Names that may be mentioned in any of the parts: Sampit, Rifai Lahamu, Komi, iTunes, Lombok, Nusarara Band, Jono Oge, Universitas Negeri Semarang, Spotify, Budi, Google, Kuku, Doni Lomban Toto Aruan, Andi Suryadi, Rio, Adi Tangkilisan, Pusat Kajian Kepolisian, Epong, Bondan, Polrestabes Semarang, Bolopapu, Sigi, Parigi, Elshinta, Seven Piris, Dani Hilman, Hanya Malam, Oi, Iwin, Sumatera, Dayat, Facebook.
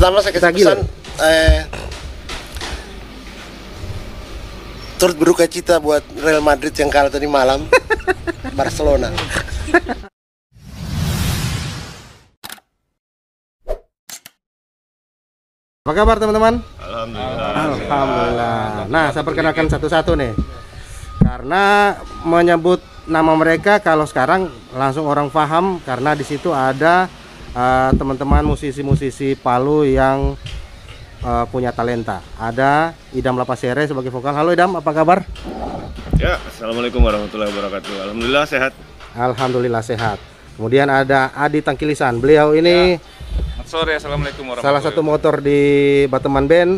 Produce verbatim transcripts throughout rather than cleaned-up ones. pertama saya kasih pesan eh, turut berduka cita buat Real Madrid yang kalah tadi malam Barcelona. Apa kabar teman-teman? Alhamdulillah. Alhamdulillah. Nah, saya perkenalkan satu-satu nih. Karena menyebut nama mereka kalau sekarang langsung orang paham karena di situ ada uh, teman-teman musisi-musisi Palu yang Uh, punya talenta. Ada Idam Lapasere sebagai vokal. Halo Idam, apa kabar? Ya, assalamualaikum warahmatullahi wabarakatuh. Alhamdulillah sehat. Alhamdulillah sehat. Kemudian ada Adi Tangkilisan. Beliau ini ya. Sore, assalamualaikum warahmatullahi wabarakatuh. Salah satu motor di Bateman Band.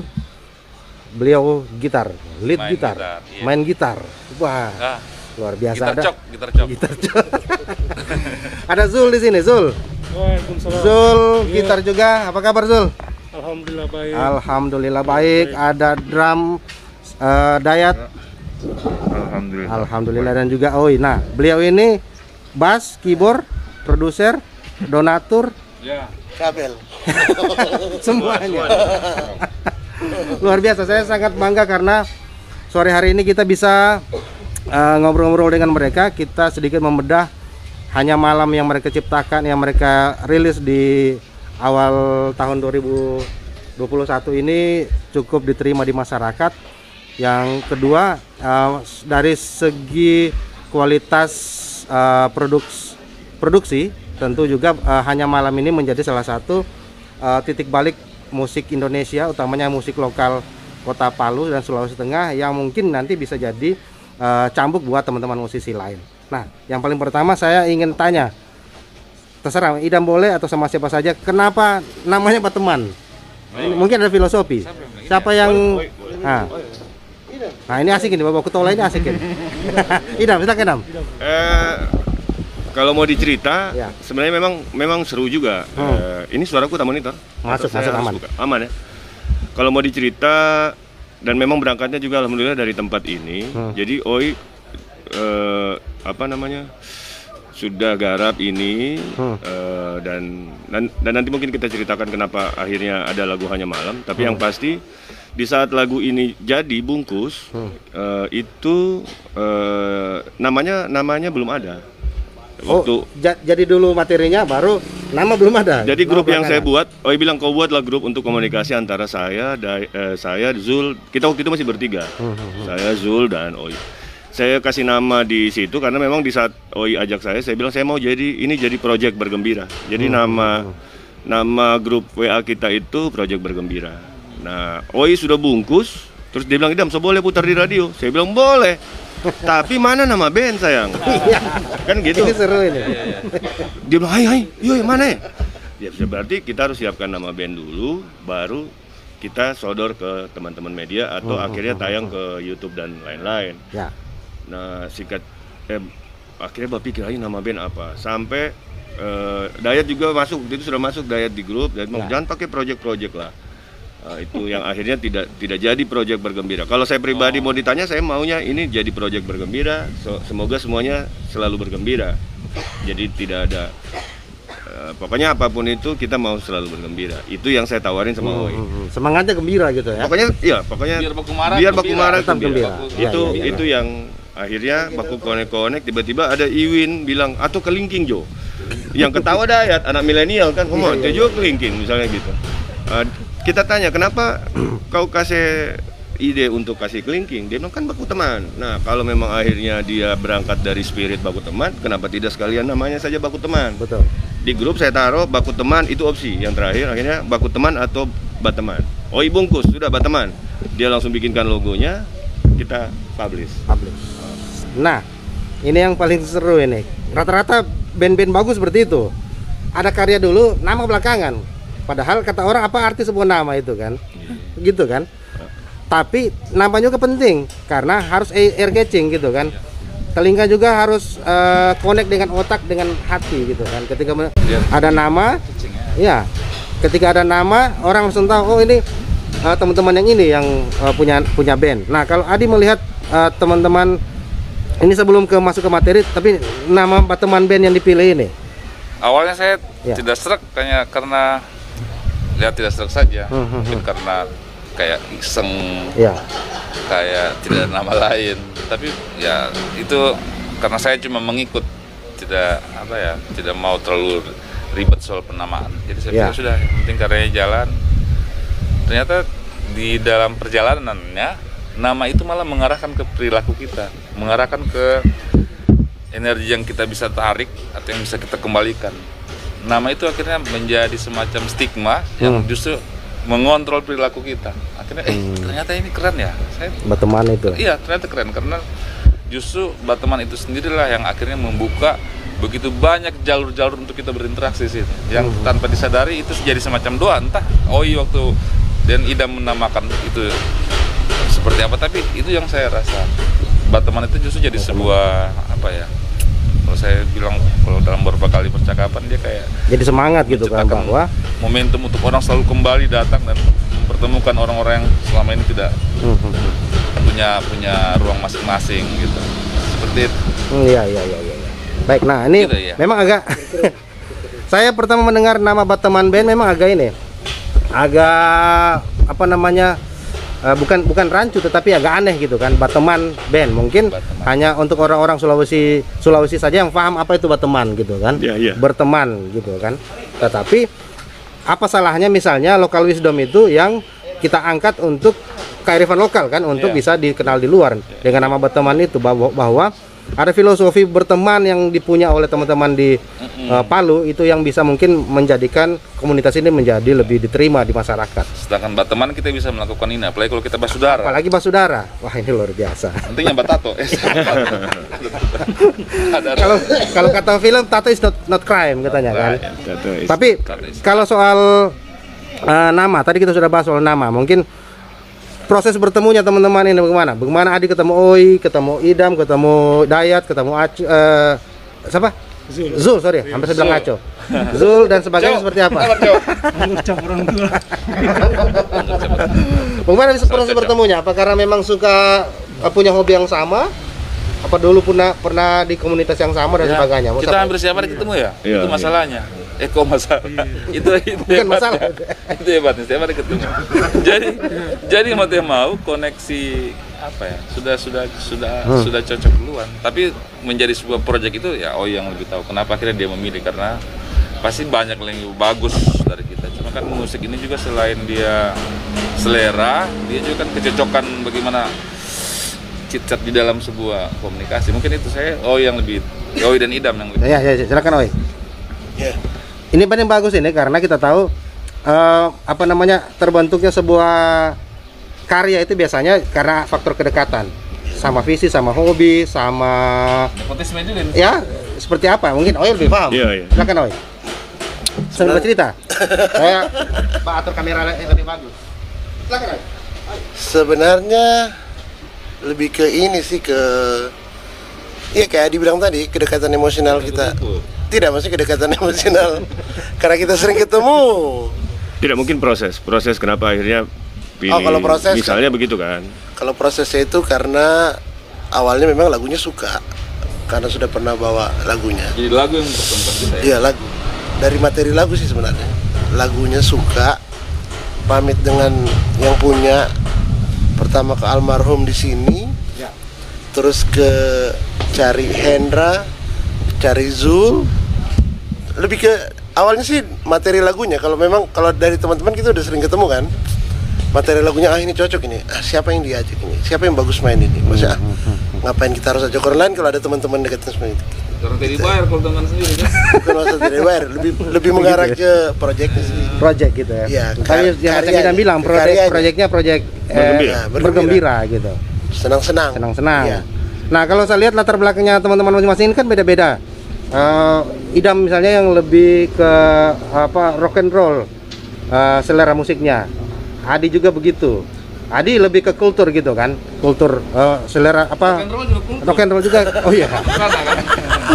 Beliau gitar, lead main gitar, gitar iya. main gitar. Wah, ah, luar biasa. Gitar ada. Cok, gitar cok. Gitar cok. Ada Zul di sini, Zul. Waalaikumsalam. Zul, iya. Gitar juga. Apa kabar Zul? Alhamdulillah baik. Alhamdulillah baik. Ada drum uh, Dayat. Alhamdulillah. Alhamdulillah dan juga Oi. Nah, beliau ini bass, keyboard, produser, donatur, ya, kabel. Semuanya. Luar biasa. Saya sangat bangga karena sore hari ini kita bisa ngobrol-ngobrol uh, dengan mereka. Kita sedikit membedah Hanya Malam yang mereka ciptakan, yang mereka rilis di awal tahun dua ribu dua puluh satu ini cukup diterima di masyarakat. Yang kedua uh, dari segi kualitas uh, produks, produksi tentu juga uh, Hanya Malam ini menjadi salah satu uh, titik balik musik Indonesia, utamanya musik lokal Kota Palu dan Sulawesi Tengah yang mungkin nanti bisa jadi uh, cambuk buat teman-teman musisi lain. Nah, yang paling pertama saya ingin tanya, terserah Idam boleh atau sama siapa saja, kenapa namanya Bateman? Oh. Mungkin ada filosofi. Siapa yang boleh, boleh, boleh. Nah. Nah, ini asik ini, Bapak Kutola ini asik ini. Idam, silakan Idam. Eh, kalau mau dicerita, ya. Sebenarnya memang memang seru juga. Hmm. Eh, ini suaraku taman itu. Masuk, masuk aman. Buka. Aman ya. Kalau mau dicerita dan memang berangkatnya juga alhamdulillah dari tempat ini. Hmm. Jadi Oi eh, apa namanya? Sudah garap ini hmm. uh, dan, dan dan nanti mungkin kita ceritakan kenapa akhirnya ada lagu Hanya Malam. Tapi hmm. yang pasti di saat lagu ini jadi bungkus hmm. uh, itu uh, namanya namanya belum ada. Waktu oh, ja, jadi dulu materinya baru nama belum ada. Jadi grup nama yang saya buat, Oi bilang kau buatlah grup untuk komunikasi hmm. antara saya dan eh, saya Zul. Kita waktu itu masih bertiga. Hmm. Saya Zul dan Oi. Saya kasih nama di situ karena memang di saat Oi ajak saya, saya bilang saya mau jadi ini jadi Project Bergembira. Jadi hmm. nama nama grup W A kita itu Project Bergembira. Nah, Oi sudah bungkus, terus dia bilang, "Idam, so boleh putar di radio?" Saya bilang, "Boleh." Tapi mana nama band, sayang? Kan gitu. Ini seru ini. Dia bilang, "Hai, hai. Yoi, mana ya?" Ya berarti kita harus siapkan nama band dulu, baru kita sodor ke teman-teman media atau hmm. akhirnya tayang ke YouTube dan lain-lain. Ya. Nah, singkat eh, akhirnya Bapak pikir nama band apa sampai eh, Dayat juga masuk, itu sudah masuk Dayat di grup dan ya. Jangan pakai project-project lah. Nah, itu yang akhirnya tidak tidak jadi Project Bergembira. Kalau saya pribadi oh. mau ditanya, saya maunya ini jadi Project Bergembira. So, semoga semuanya selalu bergembira. Jadi tidak ada eh, pokoknya apapun itu kita mau selalu bergembira. Itu yang saya tawarin sama Oi. Hmm, hmm. Semangatnya gembira gitu ya. Pokoknya iya, pokoknya biar baku marah, biar baku marah gembira. Gembira. Baku, ya, itu ya, ya, itu ya. Yang akhirnya baku konek-konek, tiba-tiba ada Iwin bilang, atau kelingking Jo. Yang ketawa Dayat, anak milenial kan, ngomong, iya, iya, Jo kelingking, misalnya gitu. Uh, kita tanya, kenapa kau kasih ide untuk kasih kelingking? Dia bilang, kan baku teman. Nah, kalau memang akhirnya dia berangkat dari spirit baku teman, kenapa tidak sekalian namanya saja baku teman? Betul. Di grup saya taruh baku teman, itu opsi. Yang terakhir, akhirnya baku teman atau Bateman. Oi bungkus, sudah Bateman. Dia langsung bikinkan logonya, kita publish. Publish. Nah, ini yang paling seru ini. Rata-rata band-band bagus seperti itu. Ada karya dulu, nama belakangan. Padahal kata orang apa arti sebuah nama itu kan, gitu kan. Tapi nama juga penting karena harus air catching gitu kan. Telinga juga harus uh, connect dengan otak dengan hati gitu kan. Ketika ada nama, ya. Ketika ada nama orang langsung tahu oh ini uh, teman-teman yang ini yang uh, punya punya band. Nah kalau Adi melihat uh, teman-teman ini sebelum ke masuk ke materi, tapi nama Bateman Band yang dipilih ini? Awalnya saya ya. tidak serak, karena terlihat tidak seret saja, hmm, hmm, mungkin karena kayak iseng, ya, kayak tidak ada nama lain. Tapi ya itu karena saya cuma mengikut, tidak apa ya, tidak mau terlalu ribet soal penamaan. Jadi saya pikir ya sudah, yang penting karyanya jalan. Ternyata di dalam perjalanannya nama itu malah mengarahkan ke perilaku kita, mengarahkan ke energi yang kita bisa tarik atau yang bisa kita kembalikan. Nama itu akhirnya menjadi semacam stigma yang hmm. justru mengontrol perilaku kita. Akhirnya, eh hmm. ternyata ini keren ya. Saya, Bateman itu. Iya, ternyata keren karena justru Bateman itu sendirilah yang akhirnya membuka begitu banyak jalur-jalur untuk kita berinteraksi sih. Yang hmm. tanpa disadari itu jadi semacam doa, entah Oi waktu dan Idam menamakan itu seperti apa, tapi itu yang saya rasa Bateman itu justru jadi sebuah apa ya, kalau saya bilang kalau dalam beberapa kali percakapan dia kayak jadi semangat gitu kan, bahwa momentum untuk orang selalu kembali datang dan mempertemukan orang-orang yang selama ini tidak mm-hmm. punya punya ruang masing-masing gitu, seperti itu. Mm, iya, iya, iya, iya. Baik, nah ini gitu, ya. Memang agak saya pertama mendengar nama Bateman Band memang agak ini agak apa namanya, Uh, bukan bukan rancu tetapi agak aneh gitu kan, Bateman Band mungkin Bateman. Hanya untuk orang-orang Sulawesi Sulawesi saja yang paham apa itu Bateman gitu kan, yeah, yeah. berteman gitu kan. Tetapi apa salahnya misalnya local wisdom itu yang kita angkat untuk kearifan lokal kan, untuk yeah. bisa dikenal di luar yeah. dengan nama Bateman itu, bahwa, bahwa ada filosofi berteman yang dipunya oleh teman-teman di mm-hmm. uh, Palu itu yang bisa mungkin menjadikan komunitas ini menjadi lebih diterima di masyarakat. Sedangkan Bateman kita bisa melakukan ini, apalagi kalau kita basudara. Apalagi basudara, wah ini luar biasa. Pentingnya batato. Kalau kalau kata film, tato is not not crime katanya kan. Tapi kalau soal uh, nama, tadi kita sudah bahas soal nama, mungkin proses bertemunya teman-teman ini bagaimana? Bagaimana Adi ketemu Oi, ketemu Idam, ketemu Dayat, ketemu Acu, uh, siapa? Zul, Zul sorry, hampir saya bilang Aco. Zul dan sebagainya seperti apa? Bagaimana bisa proses bertemunya? Apa karena memang suka punya hobi yang sama? Apa dulu pernah pernah di komunitas yang sama dan ya, sebagainya? Mau kita hampir siapa ketemu ya? Iya, itu masalahnya. Iya. Eko masalah iya. itu itu bukan masalah itu hebatnya setiap hari ketemu. jadi jadi mau tidak mau koneksi apa ya sudah sudah sudah hmm. sudah cocok duluan, tapi menjadi sebuah proyek itu ya Oh yang lebih tahu kenapa akhirnya dia memilih, karena pasti banyak yang bagus dari kita, cuma kan musik ini juga selain dia selera, dia juga kan kecocokan bagaimana cicat di dalam sebuah komunikasi. Mungkin itu saya Oh yang lebih Oi dan Idam yang lebih ya ya, ya. Silakan Oi. Yeah. Ini paling bagus ini karena kita tahu uh, apa namanya terbentuknya sebuah karya itu biasanya karena faktor kedekatan, sama visi, sama hobi, sama nepotisme juga. Ya, seperti apa? Mungkin Oi lebih paham. Iya, iya. Silakan Oi. Sambil cerita. Saya Pak atur kamera yang lebih bagus. Silakan Oi. Sebenarnya lebih ke ini sih, ke ya kayak dibilang tadi, kedekatan emosional kita. Tidak, maksudnya kedekatan emosional karena kita sering ketemu. Tidak mungkin proses, proses kenapa akhirnya pilih, oh, kalau proses, misalnya kan, begitu kan? Kalau prosesnya itu karena awalnya memang lagunya suka, karena sudah pernah bawa lagunya. Jadi lagu yang berkembang kita ya? Iya, lagu. Dari materi lagu sih sebenarnya. Lagunya suka, pamit dengan yang punya, pertama ke almarhum di sini, ya. Terus ke cari Hendra, cari Zul. Lebih ke awalnya sih materi lagunya. Kalau memang kalau dari teman-teman kita udah sering ketemu kan, materi lagunya ah ini cocok ini, ah, siapa yang diajak ini, siapa yang bagus main ini, maksudnya ah, ngapain kita harus ajak orang lain kalau ada teman-teman dekatnya seperti itu. Orang tidak dibayar kalau teman sendiri kan? Bukan maksud tidak dibayar, lebih lebih mengarah ke proyeknya sih. Proyek gitu ya. Iya. Tapi yang tadi kita bilang proyek proyeknya proyek eh, bergembira gitu. Senang-senang. Senang-senang. Ya. Nah kalau saya lihat latar belakangnya teman-teman masing-masing kan beda-beda. Uh, Idam misalnya yang lebih ke apa rock and roll, uh, selera musiknya. Adi juga begitu. Adi lebih ke kultur gitu kan, kultur uh, selera apa? Rock and roll juga. Oh iya.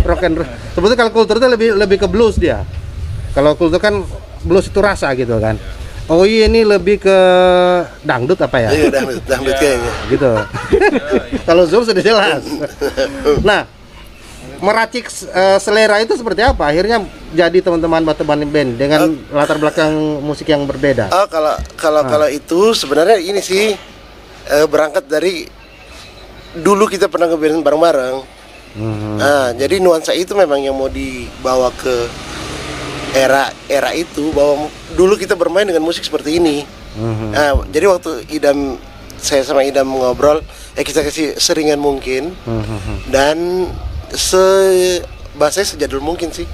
Rock and roll. Sebetulnya kalau kultur itu lebih lebih ke blues dia. Kalau kultur kan blues itu rasa gitu kan. Oh iya ini lebih ke dangdut apa ya? Iya dangdut, dangdut kayaknya. Gitu. Kalau Zul sudah jelas. Nah. meracik uh, selera itu seperti apa? Akhirnya jadi teman-teman Bateman Band dengan uh, latar belakang musik yang berbeda. Oh, kalau kalau ah. kalau itu sebenarnya ini sih uh, berangkat dari dulu kita pernah ngeband bareng-bareng. Hmm. Nah, jadi nuansa itu memang yang mau dibawa ke era era itu, bahwa dulu kita bermain dengan musik seperti ini. Hmm. Nah, jadi waktu Idam, saya sama Idam ngobrol, eh kita kasih seringan mungkin. Hmm. Dan se bahasanya sejadul mungkin sih,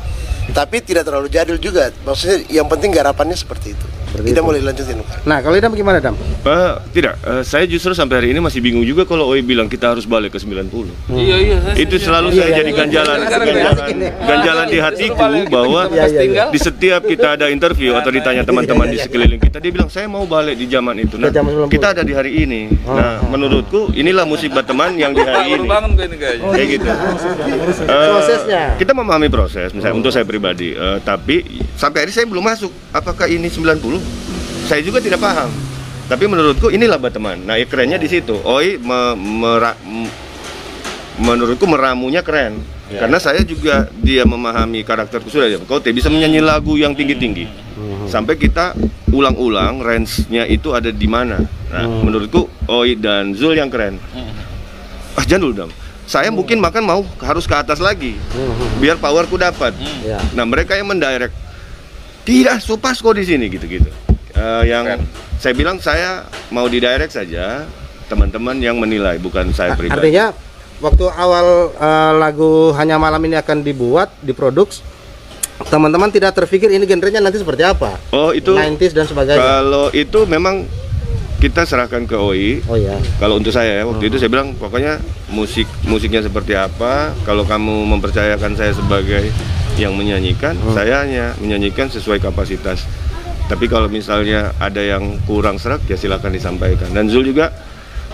tapi tidak terlalu jadul juga, maksudnya yang penting garapannya seperti itu. Seperti Idam itu. Boleh dilanjutin. Nah, kalau Idam gimana, Dam? Uh, tidak, uh, saya justru sampai hari ini masih bingung juga kalau Oi bilang kita harus balik ke sembilan puluh. Hmm. Iya, iya. Itu selalu iya, saya iya, jadikan iya, jalan, iya, ganjalan, iya, ganjalan iya, di hatiku bahwa iya, iya. di setiap kita ada interview atau ditanya teman-teman di sekeliling kita, dia bilang saya mau balik di zaman itu. Nah, kita ada di hari ini. Nah, menurutku inilah musik Bateman yang di hari ini. Kayak gitu. Uh, kita memahami proses, misalnya untuk saya pribadi, uh, tapi sampai hari saya belum masuk, apakah ini sembilan puluh? Saya juga tidak paham, tapi menurutku inilah Bateman. Nah, kerennya di situ. Oi me, mera, m, menurutku meramunya keren, ya. Karena saya juga dia memahami karakterku sudah. Kau tidak bisa menyanyi lagu yang tinggi-tinggi, hmm. sampai kita ulang-ulang range-nya itu ada di mana. Nah, hmm. menurutku Oi dan Zul yang keren. Hmm. Ah, jangan dulu, Dam. Saya hmm. mungkin makan mau harus ke atas lagi, hmm. biar powerku dapat. Hmm. Ya. Nah, mereka yang mendirect, tidak supas kok di sini gitu-gitu. Uh, yang Keren. Saya bilang saya mau didirect saja, teman-teman yang menilai, bukan saya pribadi. Artinya waktu awal uh, lagu Hanya Malam ini akan dibuat, diproduksi, teman-teman tidak terpikir ini genrenya nanti seperti apa? Oh, itu sembilan puluhan dan sebagainya. Kalau itu memang kita serahkan ke O I. Oh ya. Kalau untuk saya ya, waktu hmm. itu saya bilang pokoknya musik musiknya seperti apa, kalau kamu mempercayakan saya sebagai yang menyanyikan, hmm. saya hanya menyanyikan sesuai kapasitas. Tapi kalau misalnya ada yang kurang serak ya silakan disampaikan. Dan Zul juga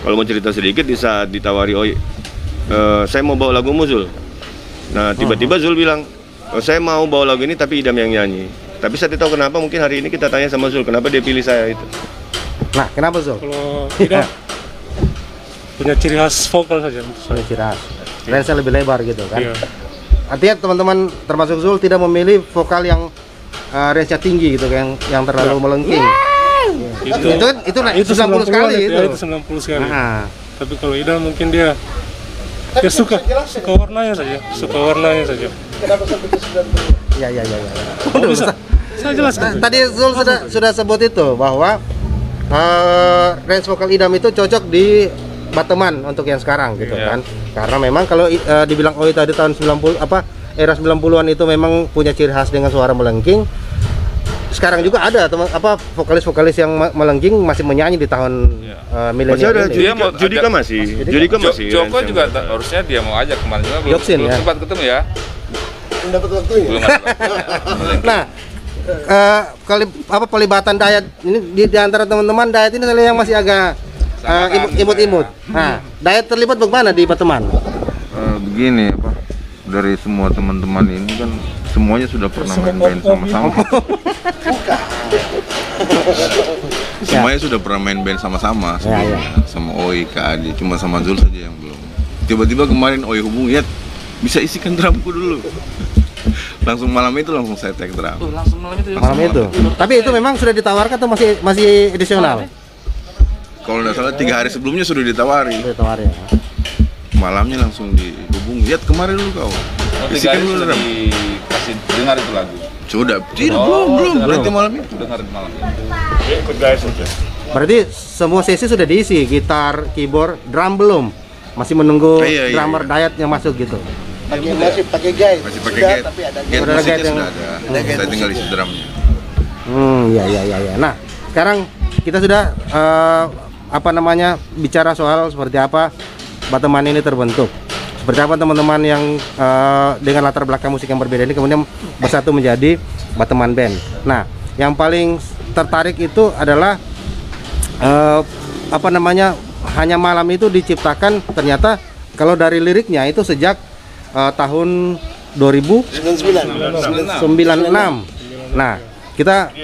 kalau mau cerita sedikit, di saat ditawari Oi, uh, saya mau bawa lagumu Zul. Nah, tiba-tiba Zul bilang, oh, saya mau bawa lagu ini tapi Idam yang nyanyi. Tapi saya tidak tahu kenapa, mungkin hari ini kita tanya sama Zul kenapa dia pilih saya itu. Nah, kenapa Zul? Kalau tidak punya ciri khas vokal saja. Punya ciri khas. Range-nya lebih lebar gitu kan. Iya. Artinya teman-teman termasuk Zul tidak memilih vokal yang uh, range-nya tinggi gitu kan, yang terlalu ya. melengking. Yeah. Itu itu, itu, nah, itu sembilan puluh, sembilan puluh sekali itu. Ya, itu sembilan puluh sekali. Nah. Tapi kalau Idam mungkin dia dia suka suka warnanya saja, suka warnanya saja. Kenapa sampai ke sembilan puluh? Iya, iya, iya, iya. Oh, bisa. Saya jelaskan. Tadi Zul sudah sudah sebut itu bahwa Uh, range vokal Idam itu cocok di Bateman untuk yang sekarang gitu yeah. kan. Karena memang kalau uh, dibilang Oi tadi tahun sembilan puluh apa era sembilan puluhan itu memang punya ciri khas dengan suara melengking. Sekarang juga ada teman apa vokalis-vokalis yang melengking masih menyanyi di tahun yeah. uh, milenial. Masih ada Judika, mau, Judika ada, masih. Judika masih. Joko juga harusnya dia mau ajak kemarin juga belum, Joksin, belum ya. sempat ketemu ya. Belum dapat waktunya. Belum dapat waktunya. Nah, Uh, kali apa pelibatan Dayat ini di, di antara teman-teman Dayat ini yang masih agak uh, imut-imut. Nah, Dayat terlibat bagaimana di Bateman? Uh, begini Pak, dari semua teman-teman ini kan semuanya sudah pernah main-main sama-sama. Semuanya sudah pernah main band sama-sama, ya, ya. sama Oi, Kak Adi, cuma sama Zul saja yang belum. Tiba-tiba kemarin Oi hubungi, ya, bisa isikan drumku dulu. Langsung malam itu langsung saya take drum. Tuh, langsung malam itu. Langsung malam malam itu. Malam. Tapi itu memang sudah ditawarkan atau masih masih edisional? Kalau nggak salah tiga hari sebelumnya sudah ditawari. Ditawari. Ya. Malamnya langsung dihubung. Lihat kemarin dulu kau. Isikan dulu drum. Kasih dengar itu lagu. Sudah. Tidak oh, belum belum. Berarti malam itu. Dengar malam itu. Ikut guys sudah. Berarti semua sesi sudah diisi. Gitar, keyboard, drum belum. Masih menunggu iya, iya, drummer iya. Dayat yang masuk gitu. Pakai masih pakai guys. Masih pakai guide. Tapi ada guide. Sudah guide yang sudah ada. Nah, kita tinggal isi drumnya. Hmm, ya ya ya ya. Nah, sekarang kita sudah uh, apa namanya bicara soal seperti apa Bateman ini terbentuk. Seperti apa teman-teman yang uh, dengan latar belakang musik yang berbeda ini kemudian bersatu menjadi Bateman Band. Nah, yang paling tertarik itu adalah uh, apa namanya Hanya Malam itu diciptakan ternyata kalau dari liriknya itu sejak Uh, tahun dua ribu sembilan belas sembilan puluh enam. Nah, kita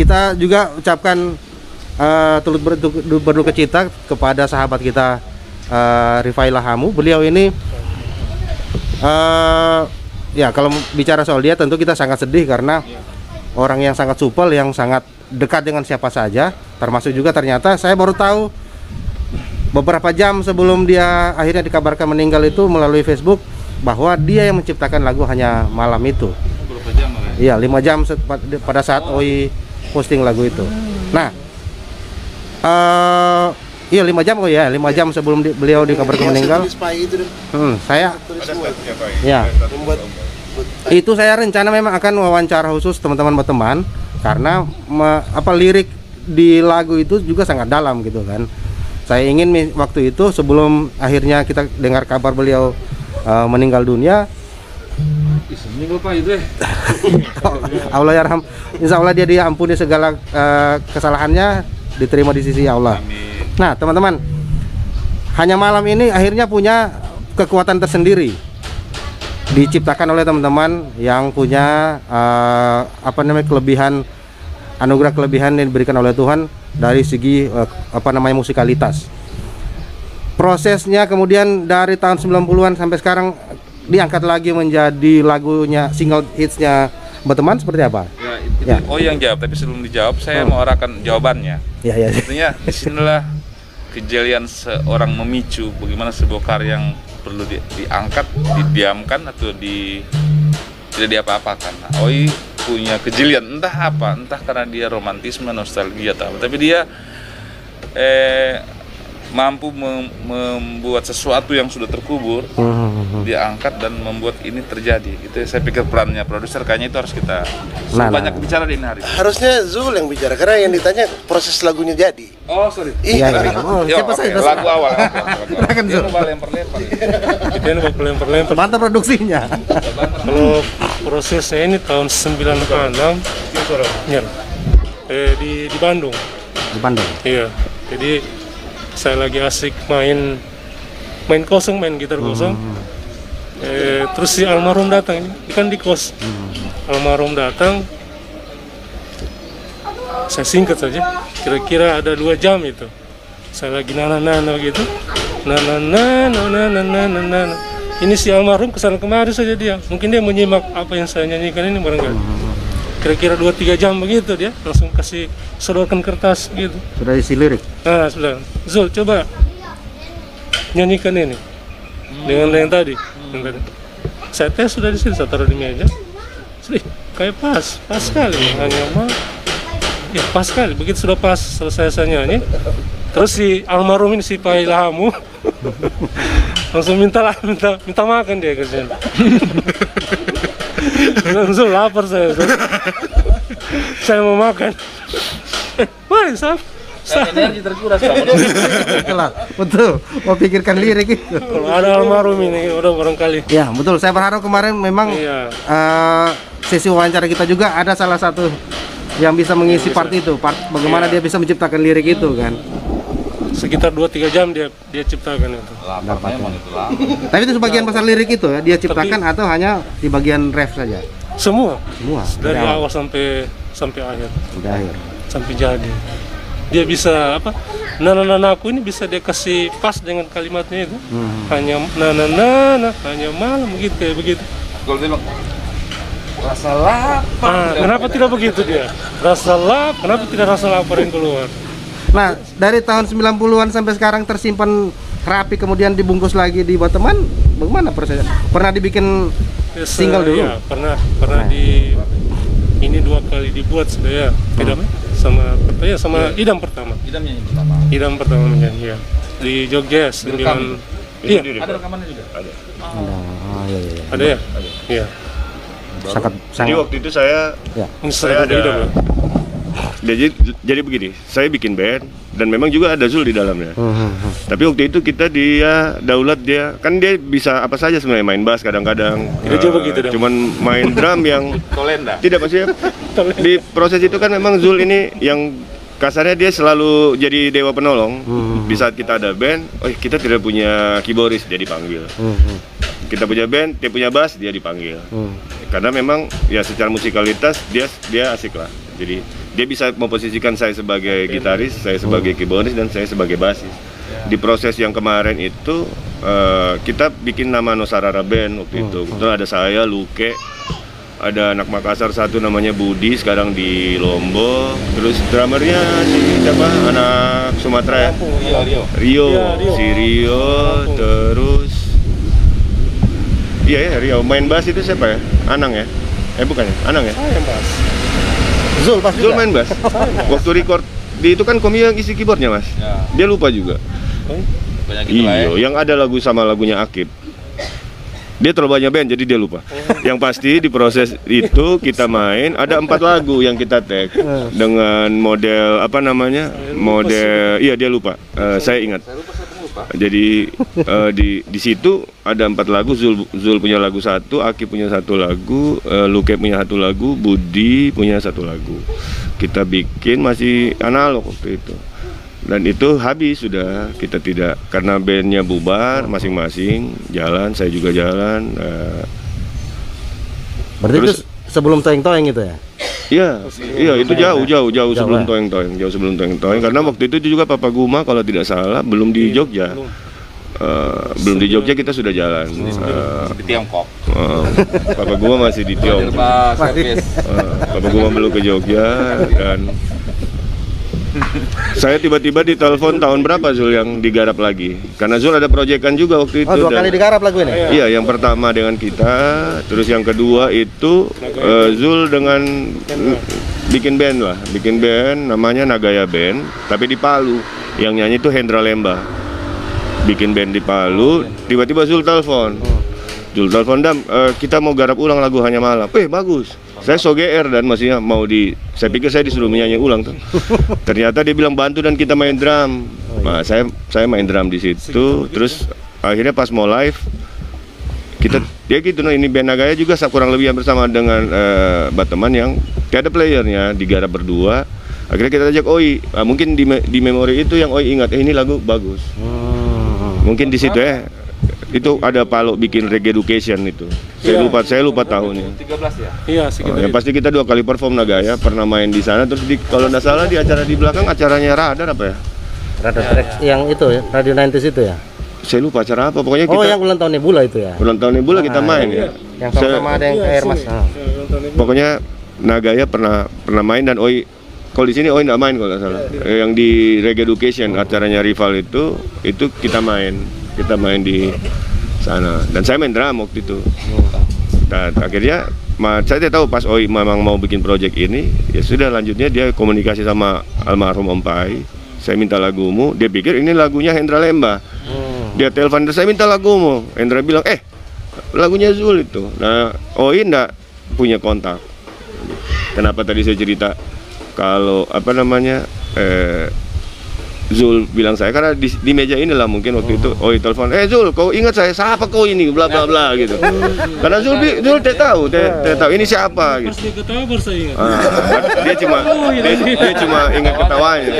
kita juga ucapkan uh, turut berduka cita kepada sahabat kita uh, Rifai Lahamu. Beliau ini uh, ya kalau bicara soal dia tentu kita sangat sedih karena yeah. orang yang sangat supel, yang sangat dekat dengan siapa saja, termasuk juga ternyata saya baru tahu beberapa jam sebelum dia akhirnya dikabarkan meninggal itu melalui Facebook bahwa dia yang menciptakan lagu Hanya Malam itu. Berapa jam? Iya, lima jam pada saat oh. Oi posting lagu itu. Nah, uh, iya lima jam kok oh ya, lima jam sebelum di, beliau dikabarkan meninggal. Hmm, saya ya. Itu saya rencana memang akan wawancara khusus teman-teman Bateman karena me, apa lirik di lagu itu juga sangat dalam gitu kan. Saya ingin waktu itu sebelum akhirnya kita dengar kabar beliau uh, meninggal dunia. Ini Bapak itu. Allah yarham. Insya Allah dia diampuni segala uh, kesalahannya, diterima di sisi Allah. Amin. Nah, teman-teman, Hanya Malam ini akhirnya punya kekuatan tersendiri. Diciptakan oleh teman-teman yang punya uh, apa namanya kelebihan, anugerah kelebihan yang diberikan oleh Tuhan dari segi uh, apa namanya musikalitas. Prosesnya kemudian dari tahun sembilan puluhan sampai sekarang diangkat lagi menjadi lagunya, single hitsnya Bateman seperti apa? Ya, itu ya. Oh yang jawab, tapi sebelum dijawab saya hmm. mau arahkan jawabannya. Ya, ya. Artinya disinilah kejelian seorang memicu bagaimana sebuah karya yang perlu di, diangkat, didiamkan atau di tidak diapa-apakan. Nah, Oi punya kejelian entah apa, entah karena dia romantisme, nostalgia atau apa, tapi dia eh, mampu mem membuat sesuatu yang sudah terkubur mm-hmm. diangkat dan membuat ini terjadi. Itu saya pikir perannya produser kayaknya itu harus kita nah, banyak nah. bicara di hari. Harusnya Zul yang bicara karena yang ditanya proses lagunya jadi. Oh sorry. Iya. Siapa saya? Lagu awal. Silakan Zul. Dia lempar-lempar. Mantap produksinya. Kalau prosesnya ini tahun sembilan puluh enam eh, di di Bandung. Di Bandung. Iya. Jadi saya lagi asik main main kosong, main gitar kosong hmm. eh, terus si almarhum datang, ini kan di kos hmm. almarhum datang, saya singkat saja, kira-kira ada dua jam itu saya lagi nana-nana gitu nana-nana-nana-nana ini si almarhum kesana kemari saja, dia mungkin dia menyimak apa yang saya nyanyikan ini barangkali hmm. kira-kira dua tiga jam begitu dia langsung kasih sodorkan kertas gitu. Sudah isi lirik? Nah, sudah. Zul, coba nyanyikan ini hmm. dengan yang tadi. Hmm. Yang tadi. Saya tes sudah di sini, saya taruh di meja. Sudah, kayak pas, pas sekali. Hanya mah, ya pas sekali. Begitu sudah pas, selesai saya nyanyi. Terus si almarhum ini, si Rifai Lahamu, langsung minta, minta, minta makan dia kerjaan. Langsung lapar saya, saya mau makan. Eh, mari sah, sah. Energi terkuras. Betul, mau pikirkan lirik itu. Kalau ada almarhum ini udah barangkali. Ya betul, saya berharap kemarin memang iya. uh, sesi wawancara kita juga ada salah satu yang bisa mengisi ya, part bisa. Itu, part bagaimana iya. dia bisa menciptakan lirik hmm. itu kan. Sekitar dua tiga jam dia dia ciptakan itu. Lapatnya. Tapi itu sebagian besar lirik itu ya dia ciptakan. Tapi, atau hanya di bagian ref saja? Semua. Semua. Dari awal sampai sampai akhir. Sampai akhir. Sampai jadi. Dia bisa apa? Nana-nana aku ini bisa dia kasih pas dengan kalimatnya itu. Hmm. Hanya nana-nana, hanya malam begitu kayak begitu. Kalau dia rasa lapar. Ah, kenapa tidak begitu dia? Rasa lapar, kenapa tidak rasa lapar yang keluar? Nah, dari tahun sembilan puluhan sampai sekarang tersimpan rapi kemudian dibungkus lagi di Bateman, bagaimana prosesnya? Pernah dibikin yes, single dulu? Ya, pernah, pernah nah. di ini dua kali dibuat sudah ya. Idam hmm. sama ya sama ya. Idam pertama. Idam yang pertama. Idam pertama ya. Di Jogja sembilan. Iya. Ada rekamannya juga? Ada. Oh, iya, iya. Ada ya? Ada. Iya. Sangat sangat. Di waktu itu saya ya. Saya ada Idam. Jadi, jadi begini, saya bikin band dan memang juga ada Zul di dalamnya. Mm-hmm. Tapi waktu itu kita dia daulat dia, kan dia bisa apa saja sebenarnya, main bass kadang-kadang. Itu coba gitu dong. Cuman main drum yang Tolenda. Tidak maksudnya. Tolenda. Di proses itu kan memang Zul ini yang kasarnya dia selalu jadi dewa penolong. Mm-hmm. Di saat kita ada band, oh kita tidak punya keyboardis, dia dipanggil. Mm-hmm. Kita punya band, dia punya bass, dia dipanggil. Mm. Karena memang ya secara musikalitas dia dia asik lah. Jadi dia bisa memposisikan saya sebagai gitaris, saya sebagai keyboardis, dan saya sebagai bassis. Di proses yang kemarin itu uh, kita bikin nama Nusarara Band waktu oh, itu. Itu oh. ada saya, Luke, ada anak Makassar satu namanya Budi, sekarang di Lombok. Terus drummernya si siapa? Anak Sumatera ya? Iya, Rio. Rio, ya, Rio. Si Rio, Lampung. Terus iya ya, Rio. Main bass itu siapa ya? Anang ya? Eh bukan ya? Anang ya? Saya bass. Zul, pas Zul main bass? Waktu record di itu kan Komi yang isi keyboardnya mas ya. Dia lupa juga gitu iyo, ya. Yang ada lagu sama lagunya Akib. Dia terlalu banyak band jadi dia lupa. Yang pasti di proses itu kita main ada empat lagu yang kita tag dengan model apa namanya model iya dia lupa uh, saya ingat. Jadi uh, di di situ ada empat lagu Zul, Zul punya lagu satu, Akib punya satu lagu, uh, Luke punya satu lagu, Budi punya satu lagu. Kita bikin masih analog waktu itu. Dan itu habis sudah, kita tidak, karena bandnya bubar masing-masing, jalan, saya juga jalan. Uh, Berarti terus, itu sebelum toeng-toeng gitu ya? Iya, iya itu jauh, jauh, jauh sebelum toeng-toeng, jauh sebelum toeng-toeng. Karena waktu itu juga Papa Guma kalau tidak salah belum di Jogja. Uh, belum di Jogja kita sudah jalan uh, di Tiongkok. Uh, Papa Guma masih di Tiongkok. Uh, Papa Guma belum ke Jogja dan saya tiba-tiba ditelepon tahun berapa Zul yang digarap lagi? Karena Zul ada proyekan juga waktu itu. Oh, dua kali digarap lagu ini? Iya, yang pertama dengan kita, terus yang kedua itu uh, Zul dengan uh, bikin band lah, bikin band namanya Nagaya Band, tapi di Palu. Yang nyanyi itu Hendra Lembah. Bikin band di Palu, tiba-tiba Zul telepon. Zul telepon, Dam, uh, kita mau garap ulang lagu Hanya Malam. Eh, bagus. Saya so G R dan masih mau di, saya pikir saya disuruh menyanyi ulang tuh. Ternyata dia bilang bantu dan kita main drum. Nah, saya saya main drum di situ. Terus akhirnya pas mau live kita dia gitu nah ini band Nagaya juga kurang lebih yang bersama dengan uh, Bateman yang tiada playernya digarap berdua. Akhirnya kita ajak Oi. Nah, mungkin di di memori itu yang Oi ingat eh, ini lagu bagus. Mungkin di situ ya. Eh, itu ada Palo bikin reggae education itu. Saya ya, lupa, saya lupa tahunnya. tiga belas ya? Iya, sekitar. Oh, ya pasti kita dua kali perform Nagaya, pernah main di sana terus di, kalau nggak salah di acara di belakang acaranya Radar apa ya? Radar ya, Rex ya. Yang itu ya, Radio sembilan puluhan itu ya. Saya lupa acara apa, pokoknya kita. Oh, yang ulang tahunnya Bula itu ya. Ulang tahunnya Bula kita main ah, ya. Yang sama-sama ada yang air Mas. Nah. Pokoknya Nagaya pernah pernah main dan Oi kalau di sini Oi nggak main kalau nggak salah. Yang di reggae education acaranya Rival itu itu kita main. Kita main di sana dan saya main drum waktu itu. Dan akhirnya saya tidak tahu pas Oi memang mau bikin project ini, ya sudah lanjutnya dia komunikasi sama almarhum Om Pai. Saya minta lagumu, dia pikir ini lagunya Hendra Lembah. Hmm. Dia telepon saya minta lagumu. Hendra bilang, "Eh, lagunya Zul itu." Nah, Oi enggak punya kontak. Kenapa tadi saya cerita kalau apa namanya? Eh, Zul bilang saya karena di, di meja inilah mungkin waktu oh. itu Oi telepon, eh Zul, kau ingat saya siapa kau ini bla bla bla gitu. Karena Zul Zul tidak tahu, tidak tahu ini siapa. Gitu. Pas dia ketawa baru saya ingat. Ah, dia cuma dia, dia cuma ingat ketawanya.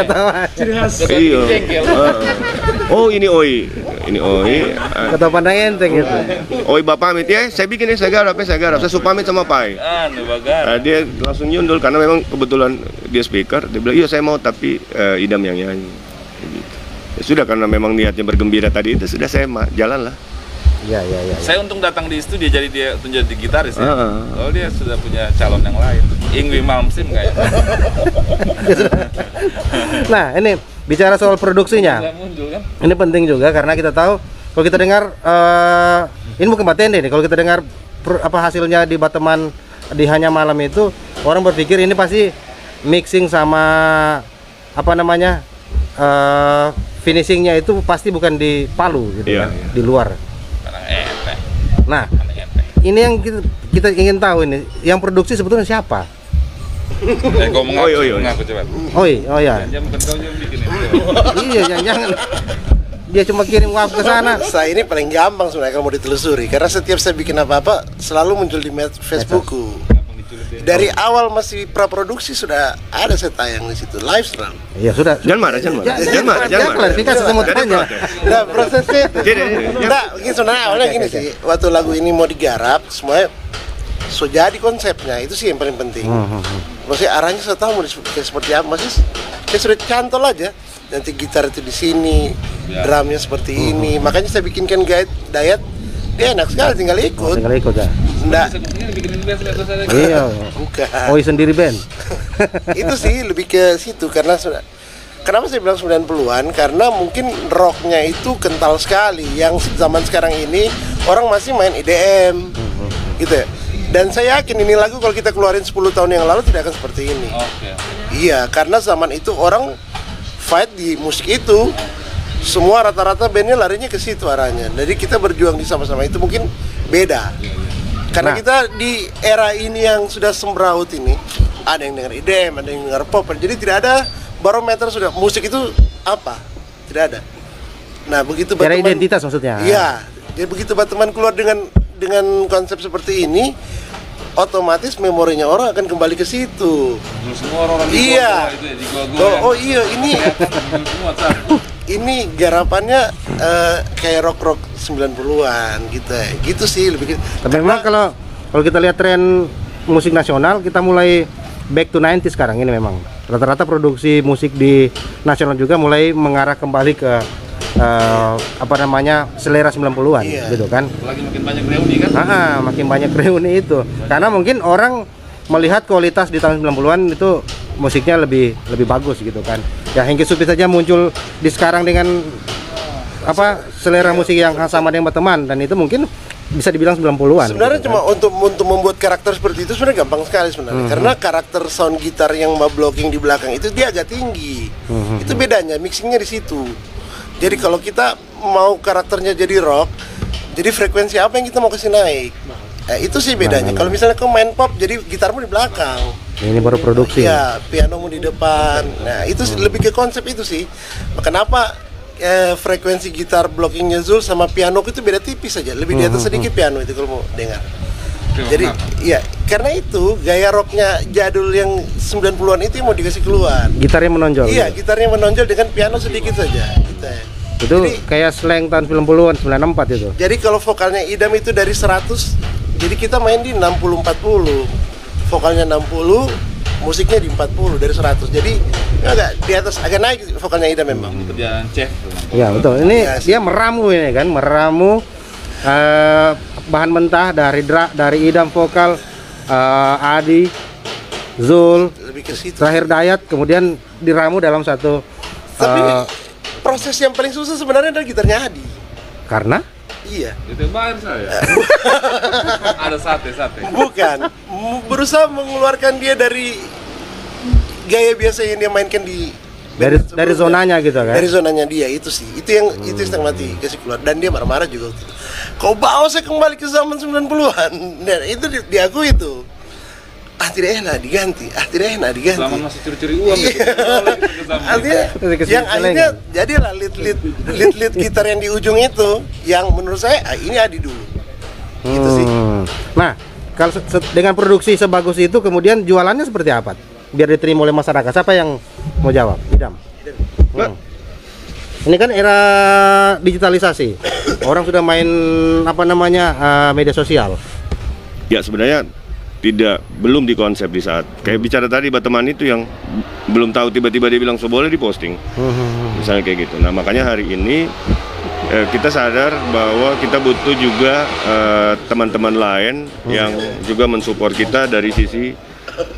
Iya. Oh ini Oi, ini Oi. Ketawa pandang enteng gitu. Oi bapak pamit ya, saya bikin ini saya garap, saya garap, saya suruh pamit sama Pai. Nah, dia langsung nyundul karena memang kebetulan dia speaker, dia bilang iya saya mau tapi uh, Idam yang nyanyi. Gitu. Ya sudah karena memang niatnya bergembira tadi itu sudah saya jalan lah. Ya, ya, ya, ya. Saya untung datang di studio jadi dia tunjuk di gitaris ya. Uh, uh. Kalau dia sudah punya calon yang lain, Ingwi Mamsim kayaknya. Nah ini bicara soal produksinya, muncul, kan? Ini penting juga karena kita tahu kalau kita dengar uh, ini bukan batin deh, kalau kita dengar per, apa hasilnya di Bateman di Hanya Malam itu orang berpikir ini pasti mixing sama apa namanya. Uh, finishingnya itu pasti bukan di Palu gitu iya, kan, iya. Di luar. Nah, ini yang kita, kita ingin tahu ini, yang produksi sebetulnya siapa? Oi, oi, oi. Oi, oh ya. Iya, jangan-jangan dia cuma kirim uang ke sana. Saya ini paling gampang sebenarnya kalau mau ditelusuri, karena setiap saya bikin apa-apa selalu muncul di Facebookku. Dari awal masih praproduksi sudah ada saya tayang di situ live stream. Iya sudah. Jangan marah, jangan marah. Jangan marah, jangan marah. Klarifikasi semuanya. Nah, prosesnya itu. Enggak, gitu sebenarnya awalnya gini sih. Waktu lagu ini mau digarap, semuanya so jadi konsepnya itu sih yang paling penting. Maksudnya arahnya saya tahu mau seperti apa, masih kayak sudah cantol aja. nanti gitar itu di sini, ya. Drumnya seperti hmm. ini. Makanya saya bikinkan guide Dayat, dia enak sekali tinggal ikut. Oh, tinggal ikut ya. Nggak. Iya. Bukan. Oi sendiri band. Itu sih lebih ke situ karena sudah. Kenapa saya bilang sembilan puluhan? Karena mungkin rocknya itu kental sekali. Yang zaman sekarang ini orang masih main I D M, mm-hmm. gitu ya. Dan saya yakin ini lagu kalau kita keluarin sepuluh tahun yang lalu tidak akan seperti ini. Okay. Iya, karena zaman itu orang fight di musik itu. Semua rata-rata bandnya larinya ke situ arahnya. Jadi kita berjuang di sama-sama itu mungkin beda. Karena nah. kita di era ini yang sudah semrawut ini, ada yang dengar I D M, ada yang dengar pop. Jadi tidak ada barometer sudah musik itu apa? Tidak ada. Nah, begitu Bateman, identitas maksudnya. Iya. Jadi begitu Bateman keluar dengan dengan konsep seperti ini, otomatis memorinya orang akan kembali ke situ. Semua orang-orang iya. Di gua, di gua, gua, oh, oh iya, ini ini garapannya uh, kayak rock-rock sembilan puluhan gitu. Gitu sih lebih. Tapi memang kalau kalau kita lihat tren musik nasional, kita mulai back to sembilan puluh sekarang ini memang. Rata-rata produksi musik di nasional juga mulai mengarah kembali ke uh, apa namanya selera sembilan puluhan iya. gitu kan. Lagi makin banyak reuni kan? Aha, makin banyak reuni itu. Banyak. Karena mungkin orang melihat kualitas di tahun sembilan puluhan itu musiknya lebih lebih bagus gitu kan. Ya Hengki Supi saja muncul di sekarang dengan apa selera musik yang sama dengan Bateman dan itu mungkin bisa dibilang sembilan puluhan. Sebenarnya gitu, cuma kan? untuk untuk membuat karakter seperti itu sebenarnya gampang sekali sebenarnya. Mm-hmm. Karena karakter sound gitar yang blocking di belakang itu dia agak tinggi. Mm-hmm. Itu bedanya, mixingnya di situ. Jadi kalau kita mau karakternya jadi rock, jadi frekuensi apa yang kita mau kasih naik? Eh, itu sih bedanya. Nah, kalau misalnya kau main pop, jadi gitarmu di belakang. Ini baru produksi. Iya, pianomu di depan. Nah, itu mm-hmm. lebih ke konsep itu sih. Kenapa? Eh, frekuensi gitar blockingnya Zul sama piano itu beda tipis saja, lebih di atas sedikit piano itu kalau mau dengar. Jadi ya karena itu gaya rocknya jadul yang sembilan puluhan itu yang mau dikasih keluar. Gitarnya menonjol. Iya, gitarnya menonjol dengan piano sedikit saja. Gitu. Itu jadi, kayak slang tahun sembilan puluhan, sembilan puluh empat itu. Jadi kalau vokalnya Idam itu dari seratus, jadi kita main di enam puluh empat puluh. Vokalnya enam puluh, musiknya di empat puluh dari seratus. Jadi agak di atas agak naik vokalnya Idam memang. Ini kerjaan chef. Ya, betul. Ini ya, dia meramu ini kan, meramu uh, bahan mentah dari dra, dari Idam vokal uh, Adi, Zul, terakhir Dayat kemudian diramu dalam satu uh, tapi proses yang paling susah sebenarnya adalah gitarnya Adi. Karena iya. Ditembak saya. Ada sate-sate. Bukan. Berusaha mengeluarkan dia dari gaya biasa yang dia mainkan di dari dari zonanya gitu kan. Dari zonanya dia itu sih. Itu yang hmm. itu yang mati kasih keluar dan dia marah-marah juga. Kau bawa saya kembali ke zaman sembilan puluhan. Dan itu di, diaku itu. Ah tidak enak diganti. Ah tidak enak diganti. Zaman masih curi-curi uang. Artinya yang akhirnya jadilah lead-lead lead-lead gitar yang di ujung itu yang menurut saya ah, ini Adi dulu. Hmm. Gitu sih. Nah, kalau dengan produksi sebagus itu kemudian jualannya seperti apa? Biar diterima oleh masyarakat. Siapa yang mau jawab? Idam. Hmm. Ini kan era digitalisasi. Orang sudah main apa namanya? Uh, media sosial. Ya sebenarnya tidak, belum dikonsep di saat kayak bicara tadi Bateman itu yang belum tahu tiba-tiba dia bilang so boleh diposting misalnya kayak gitu. Nah makanya hari ini eh, kita sadar bahwa kita butuh juga teman-teman eh, lain yang juga mensupport kita dari sisi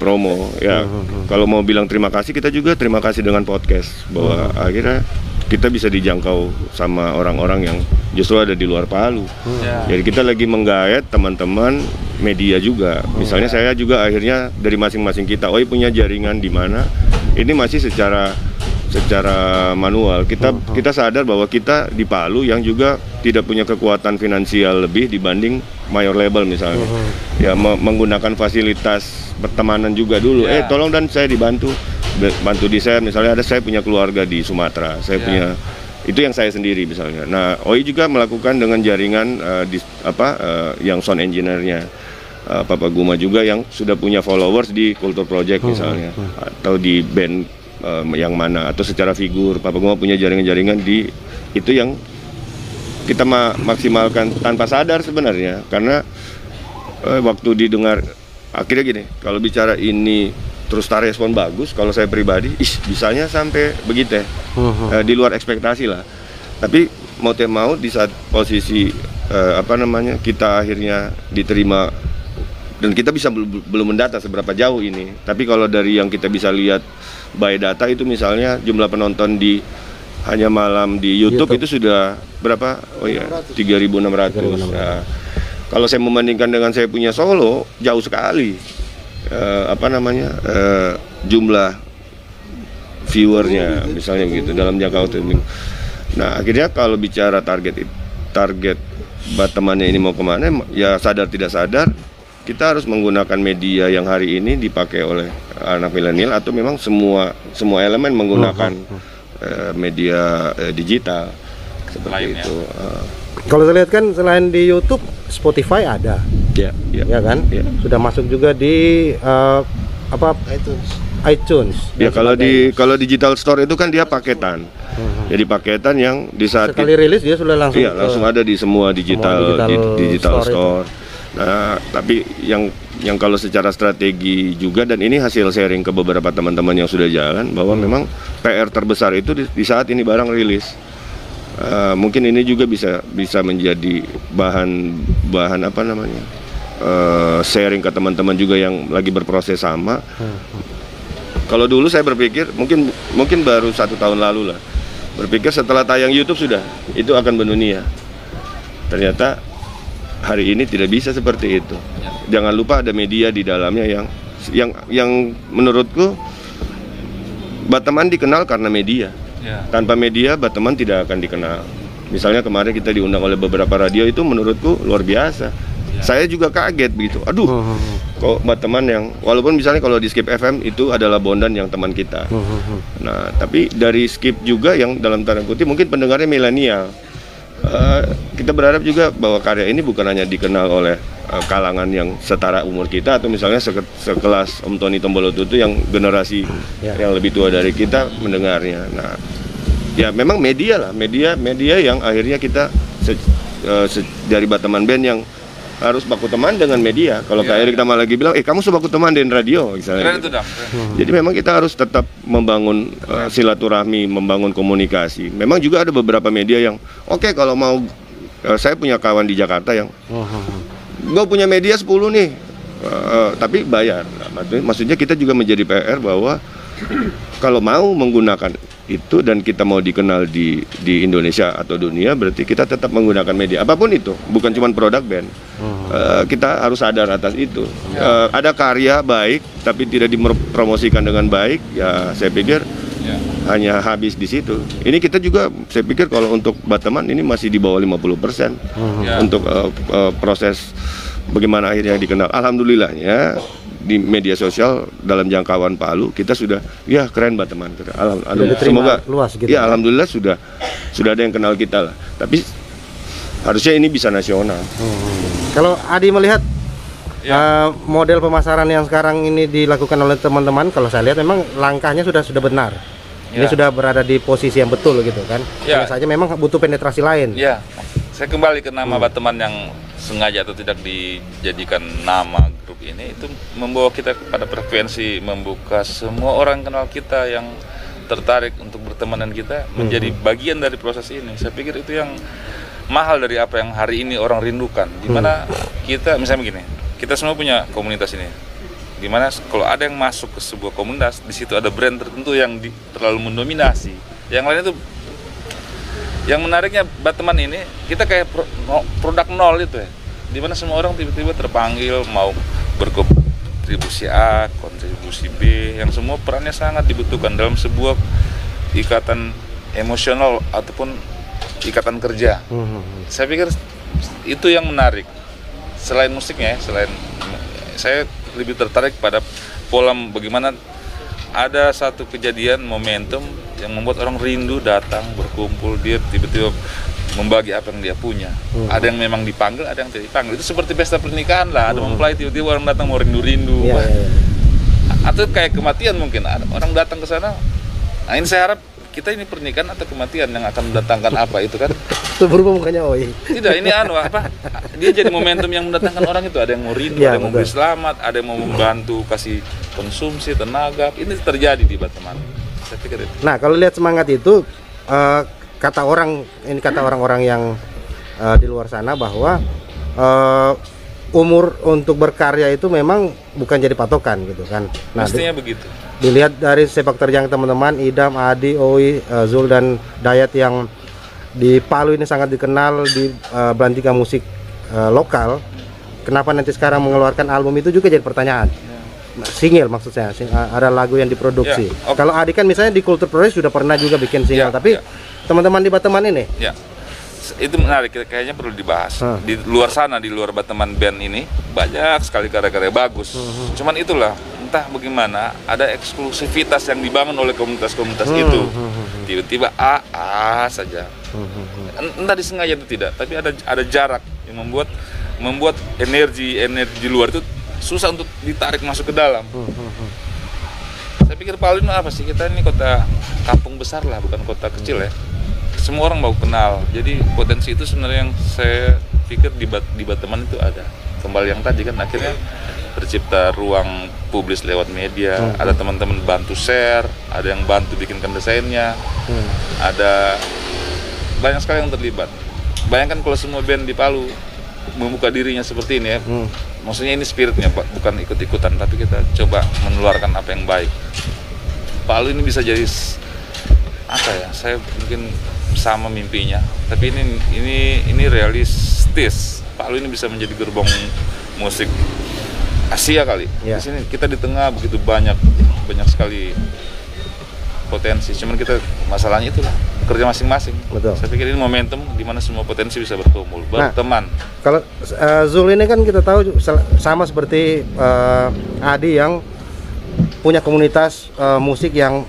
promo ya. Kalau mau bilang terima kasih, kita juga terima kasih dengan podcast bahwa akhirnya kita bisa dijangkau sama orang-orang yang justru ada di luar Palu. Yeah. Jadi kita lagi menggayat teman-teman media juga. Misalnya yeah. saya juga akhirnya dari masing-masing kita, Oi punya jaringan di mana? Ini masih secara secara manual. Kita uh-huh. kita sadar bahwa kita di Palu yang juga tidak punya kekuatan finansial lebih dibanding mayor label misalnya. Uh-huh. Ya me- menggunakan fasilitas pertemanan juga dulu. Yeah. Eh tolong dan saya dibantu. bantu di saya misalnya ada saya punya keluarga di Sumatera, saya yeah. punya itu yang saya sendiri misalnya. Nah, Oi juga melakukan dengan jaringan uh, di, apa uh, yang sound engineer-nya uh, Papa Guma juga yang sudah punya followers di Culture Project misalnya oh, atau di band uh, yang mana atau secara figur Papa Guma punya jaringan-jaringan di itu yang kita ma- maksimalkan tanpa sadar sebenarnya karena uh, waktu didengar akhirnya gini kalau bicara ini terus tarik respon bagus. Kalau saya pribadi, ih, bisanya sampai begitu ya, uh-huh. uh, di luar ekspektasi lah. Tapi mau tidak mau di saat posisi uh, apa namanya kita akhirnya diterima dan kita bisa bel belum mendata seberapa jauh ini. Tapi kalau dari yang kita bisa lihat by data itu misalnya jumlah penonton di Hanya Malam di YouTube, YouTube. Itu sudah berapa? Oh iya, tiga ribu enam ratus. Nah, kalau saya membandingkan dengan saya punya solo, jauh sekali uh, apa namanya uh, jumlah viewernya misalnya begitu dalam jangka waktu ini. Nah akhirnya kalau bicara target target Batemannya ini mau kemana, ya sadar tidak sadar kita harus menggunakan media yang hari ini dipakai oleh anak milenial atau memang semua semua elemen menggunakan uh, media uh, digital seperti itu. Uh. Kalau saya lihat kan selain di YouTube, Spotify ada, ya, ya, ya kan, ya. Sudah masuk juga di uh, apa iTunes. iTunes. Ya kalau di kalau digital store itu kan dia paketan. Hmm. Jadi paketan yang di saat sekali rilis dia sudah langsung iya, langsung ada di semua digital semua digital, di, digital store. store. Nah, tapi yang yang kalau secara strategi juga, dan ini hasil sharing ke beberapa teman-teman yang sudah jalan, bahwa hmm. memang P R terbesar itu di, di saat ini barang rilis. Uh, mungkin ini juga bisa bisa menjadi bahan bahan apa namanya uh, sharing ke teman-teman juga yang lagi berproses sama. Hmm. Kalau dulu saya berpikir, mungkin mungkin baru satu tahun lalu lah, berpikir setelah tayang YouTube sudah, itu akan mendunia. Ternyata hari ini tidak bisa seperti itu. Jangan lupa ada media di dalamnya yang yang yang menurutku Bateman dikenal karena media. Tanpa media Bateman tidak akan dikenal. Misalnya kemarin kita diundang oleh beberapa radio, itu menurutku luar biasa. Saya juga kaget begitu. Aduh, uhum. Kok Bateman yang walaupun misalnya kalau di Skip F M itu adalah Bondan yang teman kita. Uhum. Nah, tapi dari Skip juga yang dalam tanda kutip mungkin pendengarnya milenial. Uh, kita berharap juga bahwa karya ini bukan hanya dikenal oleh uh, kalangan yang setara umur kita atau misalnya seke sekelas Om Tony Tombolotu itu yang generasi yeah. yang lebih tua dari kita mendengarnya. Nah, ya memang media lah, media media yang akhirnya kita se uh, se dari Bateman Band yang harus baku teman dengan media. Kalau yeah, Kak Erik yeah. tambah lagi bilang, eh kamu sebaku teman dengan radio misalnya. Gitu. Jadi memang kita harus tetap membangun uh, silaturahmi, membangun komunikasi. Memang juga ada beberapa media yang, oke okay, kalau mau, uh, saya punya kawan di Jakarta yang, gue punya media sepuluh nih, uh, uh, tapi bayar. Nah, maksudnya kita juga menjadi P R bahwa kalau mau menggunakan itu dan kita mau dikenal di di Indonesia atau dunia, berarti kita tetap menggunakan media apapun itu, bukan cuma produk band. Oh. Uh, kita harus sadar atas itu. Yeah. Uh, ada karya baik tapi tidak dipromosikan dengan baik, ya saya pikir yeah. hanya habis di situ. Ini kita juga saya pikir kalau untuk Bateman ini masih di bawah lima puluh persen oh. yeah. untuk uh, uh, proses bagaimana akhirnya dikenal. Alhamdulillahnya di media sosial dalam jangkauan Palu kita sudah, ya keren Bateman, alhamdulillah ya, semoga luas gitu ya, alhamdulillah sudah sudah ada yang kenal kita lah, tapi harusnya ini bisa nasional. hmm. Kalau Adi melihat ya. uh, model pemasaran yang sekarang ini dilakukan oleh teman-teman, kalau saya lihat memang langkahnya sudah sudah benar ya. Ini sudah berada di posisi yang betul gitu kan ya. Saja memang butuh penetrasi lain ya. Saya kembali ke nama hmm. Bateman yang sengaja atau tidak dijadikan nama grup ini, itu membawa kita kepada frekuensi, membuka semua orang kenal kita yang tertarik untuk berteman dengan kita, menjadi bagian dari proses ini. Saya pikir itu yang mahal dari apa yang hari ini orang rindukan. Dimana kita, misalnya begini, kita semua punya komunitas ini, dimana kalau ada yang masuk ke sebuah komunitas, di situ ada brand tertentu yang di, terlalu mendominasi, yang lainnya itu. Yang menariknya Bateman ini, kita kayak pro, no, produk nol itu ya, dimana semua orang tiba-tiba terpanggil mau berkontribusi A, kontribusi B, yang semua perannya sangat dibutuhkan dalam sebuah ikatan emosional ataupun ikatan kerja. Mm-hmm. Saya pikir itu yang menarik, selain musiknya, selain saya lebih tertarik pada pola bagaimana ada satu kejadian momentum yang membuat orang rindu datang berkumpul, dia tiba-tiba membagi apa yang dia punya. Hmm. Ada yang memang dipanggil, ada yang tidak dipanggil. Itu seperti pesta pernikahan lah, ada mempelai tiba-tiba orang datang mau rindu-rindu. Yeah, yeah, yeah. Atau kayak kematian mungkin, ada orang datang ke sana. Nah, ini saya harap kita ini pernikahan atau kematian yang akan mendatangkan apa itu kan. berubah mukanya Oi. Tidak, ini anu apa? Dia jadi momentum yang mendatangkan orang itu. Ada yang mau rindu, ya, ada yang betul. Mau beri selamat, ada yang mau membantu kasih konsumsi, tenaga. Ini terjadi di Bateman. Saya pikir itu. Nah, kalau lihat semangat itu uh, kata orang ini kata orang-orang yang uh, di luar sana bahwa uh, umur untuk berkarya itu memang bukan jadi patokan gitu kan. Nah, pastinya di, begitu. Dilihat dari sepak terjang teman-teman Idam, Adi, Oi, uh, Zul dan Dayat yang di Palu ini sangat dikenal di uh, belantika musik uh, lokal. Kenapa nanti sekarang mengeluarkan album itu juga jadi pertanyaan. Yeah. Single maksudnya, sing, uh, ada lagu yang diproduksi. Yeah. Okay. Kalau Adi kan misalnya di Culture Press sudah pernah juga bikin single, yeah. Tapi teman-teman yeah. di Bateman ini. Yeah. Itu menarik, kayaknya perlu dibahas. Huh. Di luar sana, di luar Bateman band ini banyak sekali karya-karya bagus. Uh-huh. Cuman itulah, entah bagaimana ada eksklusivitas yang dibangun oleh komunitas-komunitas uh-huh. itu. Tiba-tiba A, A saja. Entah disengaja itu tidak, tapi ada ada jarak yang membuat membuat energi energi di luar itu susah untuk ditarik masuk ke dalam. Saya pikir Palu itu apa sih, kita ini kota kampung besar lah, bukan kota kecil ya. Semua orang mau kenal, jadi potensi itu sebenarnya yang saya pikir di bat, di Bateman itu ada. Kembali yang tadi kan akhirnya tercipta ruang publis lewat media, hmm. ada teman-teman bantu share, ada yang bantu bikinkan desainnya, hmm. ada banyak sekali yang terlibat. Bayangkan kalau semua band di Palu membuka dirinya seperti ini ya, hmm. maksudnya ini spiritnya Pak, bukan ikut-ikutan, tapi kita coba menularkan apa yang baik. Palu ini bisa jadi apa ya? Saya mungkin sama mimpinya, tapi ini ini ini realistis. Palu ini bisa menjadi gerbong musik Asia kali. Yeah. Di sini kita di tengah begitu banyak banyak sekali potensi. Cuman kita masalahnya itulah kerja masing-masing. Betul. Saya pikir ini momentum di mana semua potensi bisa berkumpul. Berteman. Nah, kalau uh, Zul ini kan kita tahu sama seperti uh, Adi yang punya komunitas uh, musik yang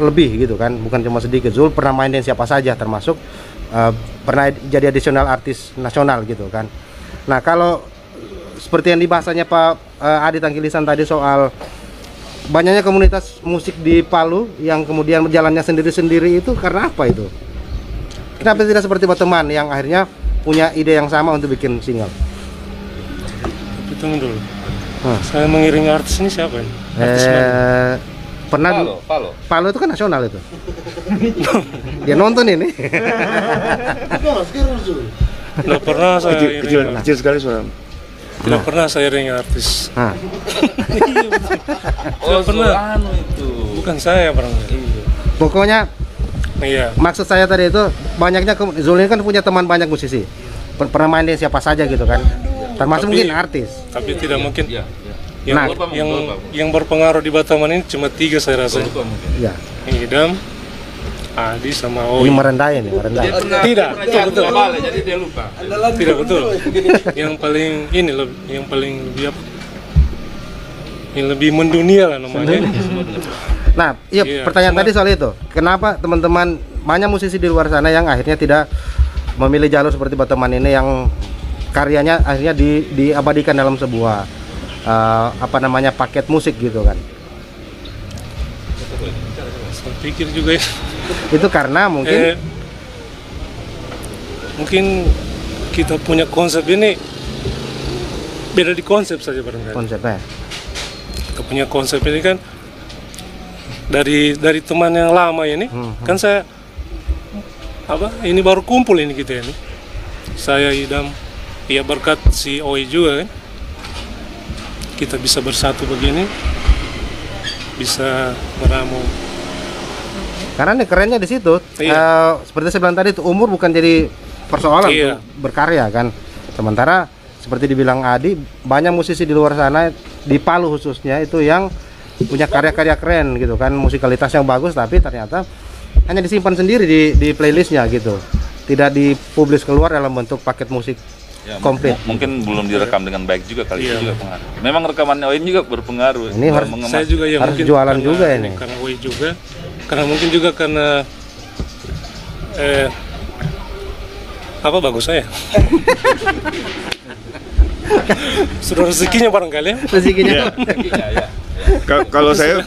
lebih gitu kan, bukan cuma sedikit. Zul pernah main dengan siapa saja, termasuk uh, pernah jadi additional artis nasional gitu kan. Nah, kalau seperti yang dibahasannya Pak uh, Adi Tangkilisan tadi soal banyaknya komunitas musik di Palu yang kemudian berjalannya sendiri-sendiri itu karena apa itu? Kenapa tidak seperti Bateman yang akhirnya punya ide yang sama untuk bikin single? Hitung dulu. Hmm. Saya mengiringi artis ini siapa ini? Artis eh, pernah Palu, Palu. Palu itu kan nasional itu. Dia nonton ini. Tidak pernah saya iringi. Kecil, kecil sekali suara. Tidak nah. pernah saya ringan artis. Nah. Oh, pernah. Itu. Bukan saya yang pernah. Pokoknya, iya. Maksud saya tadi itu banyaknya Zul ini kan punya teman banyak musisi. Pernah main dengan siapa saja gitu kan. Termasuk tapi, mungkin artis. Tapi tidak mungkin. Ya, ya. Yang, nah, berpam, yang, berpam. yang berpengaruh di Bateman ini cuma tiga saya rasa. Ya. Idam, Adi sama Oi. Ini merendah ini, merendah. Tidak, betul, betul. Balik, jadi dia lupa. Tidak betul. Yang paling ini lebih, yang paling lebih apa? Yang lebih mendunia lah namanya. Nah, iya yeah, pertanyaan cuma, tadi soal itu. Kenapa teman-teman banyak musisi di luar sana yang akhirnya tidak memilih jalur seperti Bateman ini yang karyanya akhirnya di, diabadikan dalam sebuah uh, apa namanya paket musik gitu kan? Saya pikir juga ya. Itu karena mungkin eh, mungkin kita punya konsep ini beda di konsep saja barangkali. Konsepnya kita punya konsep ini kan dari dari teman yang lama ini hmm, kan hmm. saya apa ini baru kumpul ini kita ini saya Idam ya berkat si Oi juga kan kita bisa bersatu begini bisa meramu. Karena nih kerennya di situ, iya. uh, seperti saya bilang tadi, itu umur bukan jadi persoalan iya. untuk berkarya kan. Sementara seperti dibilang Adi, banyak musisi di luar sana di Palu khususnya itu yang punya karya-karya keren gitu kan, musikalitas yang bagus tapi ternyata hanya disimpan sendiri di, di playlistnya gitu, tidak dipublis keluar dalam bentuk paket musik ya, komplit. Mungkin belum direkam dengan baik juga kali iya. itu juga pengaruh. Memang rekamannya Oi juga berpengaruh. Ini harus, saya juga ya, harus jualan karena, juga ini. Karena Oi juga. Karena mungkin juga karena eh, apa bagus saya sudah rezekinya barangkali ya rezekinya ya, ya, ya. Kalau saya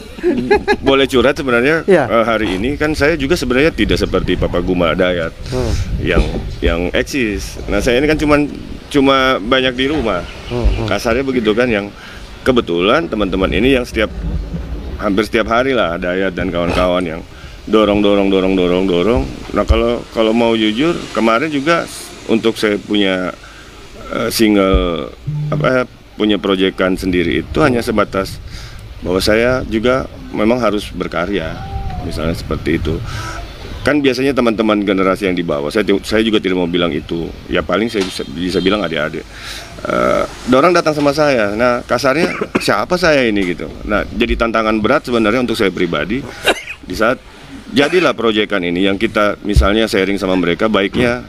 boleh curhat sebenarnya ya. uh, hari ini kan saya juga sebenarnya tidak seperti Papa Guma Dayat hmm. yang yang eksis. Nah saya ini kan cuman cuma banyak di rumah. Hmm, hmm. Kasarnya begitu kan, yang kebetulan teman-teman ini yang setiap hampir setiap hari lah Dayat dan kawan-kawan yang dorong dorong dorong dorong dorong. Nah kalau kalau mau jujur kemarin juga untuk saya punya uh, single apa punya proyekan sendiri itu hanya sebatas bahwa saya juga memang harus berkarya, misalnya seperti itu. Kan biasanya teman-teman generasi yang di bawah, saya, saya juga tidak mau bilang itu, ya paling saya bisa, bisa bilang adik-adik, uh, dorang datang sama saya, nah kasarnya siapa saya ini gitu. Nah jadi tantangan berat sebenarnya untuk saya pribadi, di saat jadilah proyekan ini yang kita misalnya sharing sama mereka, baiknya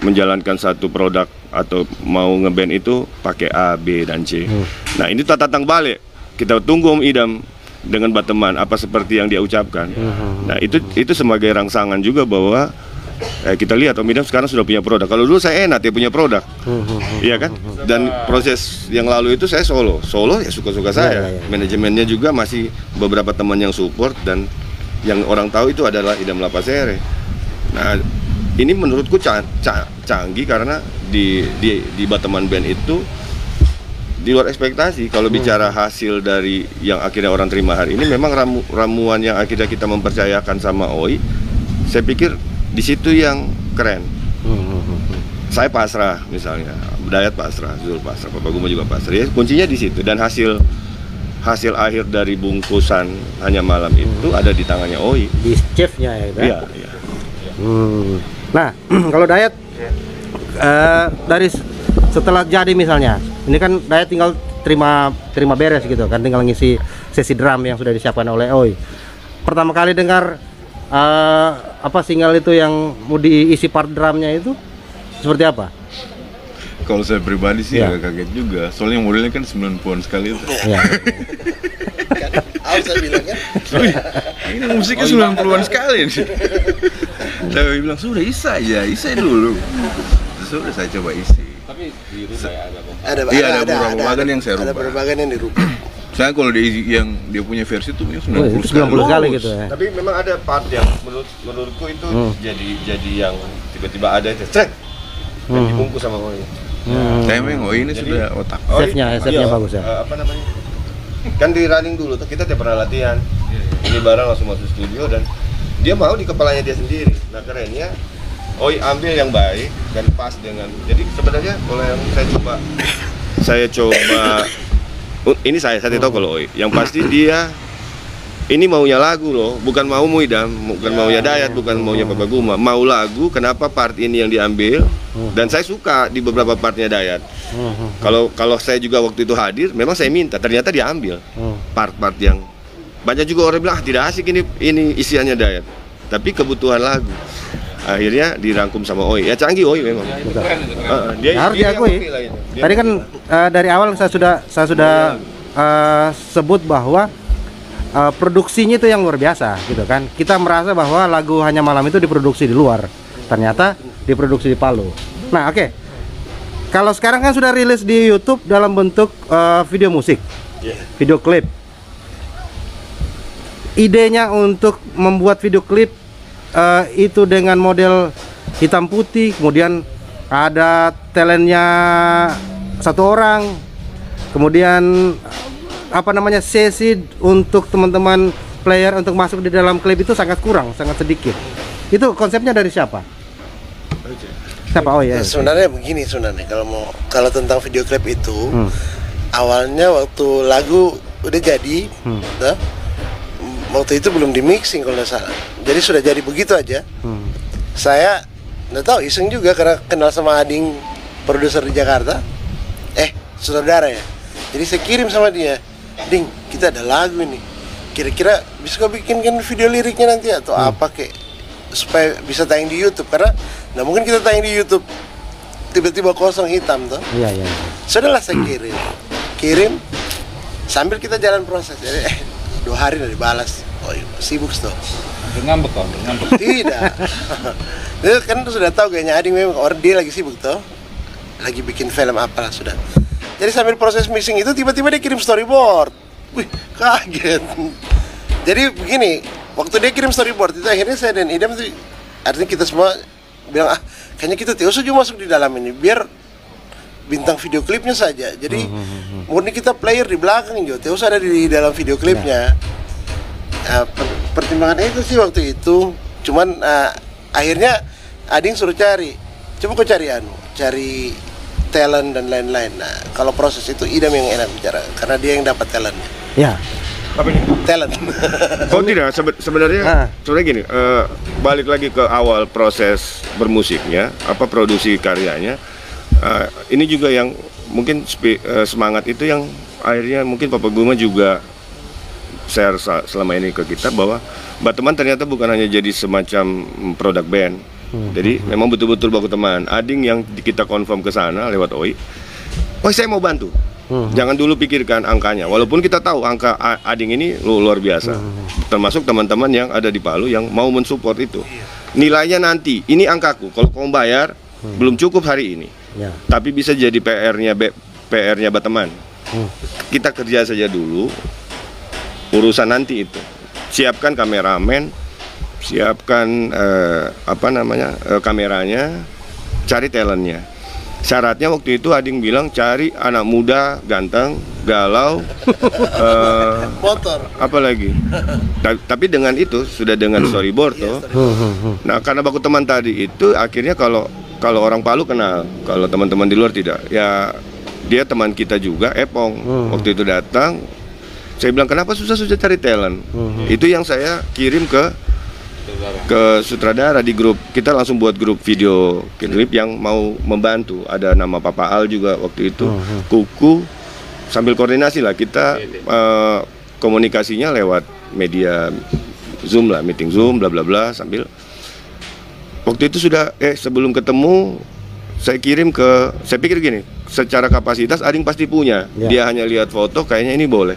menjalankan satu produk atau mau ngeband itu pakai A, B, dan C. Hmm. Nah ini tatang balik, kita tunggu Om Idam dengan Bateman apa seperti yang dia ucapkan. Hmm. Nah itu itu sebagai rangsangan juga bahwa eh, kita lihat Om Idam sekarang sudah punya produk. Kalau dulu saya enak ya punya produk, hmm. iya kan? Dan proses yang lalu itu saya solo, solo ya suka-suka saya. Ya, ya, ya. Manajemennya juga masih beberapa teman yang support dan yang orang tahu itu adalah Idam Lapasere. Nah ini menurutku can, can, canggih karena di, di, di Bateman Band itu di luar ekspektasi. Kalau hmm. bicara hasil dari yang akhirnya orang terima hari ini, memang ramu, ramuan yang akhirnya kita mempercayakan sama Oi, saya pikir di situ yang keren. Hmm. Saya pasrah misalnya, Dayat pasrah, Zul pasrah, Papa Guma juga pasrah. Ya, kuncinya di situ, dan hasil hasil akhir dari bungkusan Hanya Malam itu hmm. ada di tangannya Oi. Di chefnya ya. Iya. Ya. Hmm. Nah, kalau Dayat uh, dari setelah jadi misalnya, ini kan Dayat tinggal terima terima beres gitu kan, tinggal ngisi sesi drum yang sudah disiapkan oleh Oi. Pertama kali dengar uh, apa single itu yang mau diisi part drumnya itu seperti apa? Kalau saya pribadi sih agak yeah. kaget juga, soalnya modelnya kan sembilan puluhan sekali itu. Yeah. Saya bilang kan, ini musiknya sembilan puluhan sekali nih. Saya bilang sudah isa ya, isa dulu. Sudah saya coba isi. Tapi di rumah ada ada, iya, ada, ada, ada, ada yang saya rubah. Ada berbagai yang dirubah. Saya kalau di, yang dia punya versi itu punya sembilan puluh, sembilan puluh sekali gitu ya. Tapi memang ada part yang menurut menurutku itu hmm. jadi jadi yang tiba-tiba ada itu cek hmm. dan dibungkus sama Oi. Hmm. Saya memang Oi ini jadi, sudah otak. Setnya, setnya bagus ya. Apa namanya? Kan di running dulu tuh kita tiap pernah latihan. Ini barang langsung masuk studio dan dia mau di kepalanya dia sendiri. Nah kerennya Oi ambil yang baik dan pas dengan. Jadi sebenarnya kalau yang saya coba saya coba ini saya saya tahu kalau Oi yang pasti dia ini maunya lagu loh, bukan mau Idam, bukan ya, maunya Dayat, bukan ya. maunya Papa Guma, mau lagu. Kenapa part ini yang diambil? Dan saya suka di beberapa partnya Dayat. Kalau kalau saya juga waktu itu hadir, memang saya minta, ternyata diambil part-part yang banyak juga orang bilang ah, tidak asik ini ini isiannya Dayat. Tapi kebutuhan lagu. Akhirnya dirangkum sama Oi. Ya canggih Oi memang. Ya, itu keren, itu keren. Uh, dia, harus dia diakui. Dia Tadi kan uh, dari awal saya sudah saya sudah uh, sebut bahwa Uh, produksinya itu yang luar biasa gitu kan. Kita merasa bahwa lagu Hanya Malam itu diproduksi di luar, ternyata diproduksi di Palu. Nah oke okay. Kalau sekarang kan sudah rilis di YouTube dalam bentuk uh, video musik, video klip. Idenya untuk membuat video klip uh, itu dengan model hitam putih, kemudian ada talentnya satu orang, kemudian apa namanya sesi untuk teman-teman player untuk masuk di dalam klip itu sangat kurang, sangat sedikit. Itu konsepnya dari siapa? Siapa? Oh ya. Sebenarnya begini sebenarnya kalau mau kalau tentang video klip itu hmm. awalnya waktu lagu udah jadi, hmm. tuh, waktu itu belum di mixing kalau nggak salah. Jadi sudah jadi begitu aja. Hmm. Saya nggak tahu iseng juga karena kenal sama Ading, produser di Jakarta. Eh saudara ya. Jadi saya kirim sama dia. Ding, kita ada lagu ini. Kira-kira bisa kau bikinkan video liriknya nanti atau hmm. apa kek supaya bisa tayang di YouTube karena nggak mungkin kita tayang di YouTube tiba-tiba kosong hitam tuh. Iya iya. Sudahlah saya kirim, kirim sambil kita jalan proses. Jadi eh, dua hari dari balas. Oh iya, sibuk tuh. Ngambek kok, ngambek. Tidak. Dia kan sudah tahu kayaknya Ading memang orang dia lagi sibuk tuh. Lagi bikin film apalah sudah. Jadi sambil proses mixing itu tiba-tiba dia kirim storyboard. Wih, kaget. Jadi begini, waktu dia kirim storyboard itu akhirnya saya dan Idam tuh, artinya kita semua bilang, ah kayaknya kita Tio saja masuk di dalam ini, biar bintang video klipnya saja. Jadi murni kita player di belakang, Jo, Tio ada di dalam video klipnya. Nah, per pertimbangannya itu sih waktu itu, cuman uh, akhirnya Ading suruh cari, coba kau cari anu, cari talent dan lain-lain. Nah, kalau proses itu Idam yang enak bicara, karena dia yang dapat talentnya. Ya. Apa ini? Talent. Oh tidak, sebe sebenarnya nah. sebenarnya gini, uh, balik lagi ke awal proses bermusiknya, apa produksi karyanya. Uh, ini juga yang mungkin uh, semangat itu yang akhirnya mungkin Papa Guma juga share selama ini ke kita bahwa Bateman ternyata bukan hanya jadi semacam produk band. Hmm. Jadi memang betul-betul baku teman. Ading yang kita confirm ke sana lewat Oi. Oi, saya mau bantu. Hmm. Jangan dulu pikirkan angkanya. Walaupun kita tahu angka Ading ini luar biasa. Hmm. Termasuk teman-teman yang ada di Palu yang mau mensupport itu. Nilainya nanti. Ini angkaku. Kalau kamu bayar hmm. belum cukup hari ini. Ya. Tapi bisa jadi P R-nya P R-nya Bateman. Hmm. Kita kerja saja dulu. Urusan nanti itu, siapkan kameramen, siapkan eh, apa namanya eh, kameranya, cari talentnya. Syaratnya waktu itu Ading bilang cari anak muda ganteng, galau, eh, motor, apa lagi. Ta tapi dengan itu sudah dengan storyboard tuh. Nah karena baku teman tadi itu akhirnya kalau kalau orang Palu kenal, kalau teman-teman di luar tidak. Ya dia teman kita juga, Epong hmm. waktu itu datang. Saya bilang kenapa susah-susah cari talent? Mm-hmm. Itu yang saya kirim ke ke sutradara di grup. Kita langsung buat grup video klip yang mau membantu. Ada nama Papa Al juga waktu itu, mm-hmm. Kuku. Sambil koordinasi lah kita uh, komunikasinya lewat media Zoom lah, meeting Zoom, bla bla bla. Sambil waktu itu sudah eh sebelum ketemu saya kirim ke. Saya pikir gini, secara kapasitas Ading pasti punya. Yeah. Dia hanya lihat foto, kayaknya ini boleh.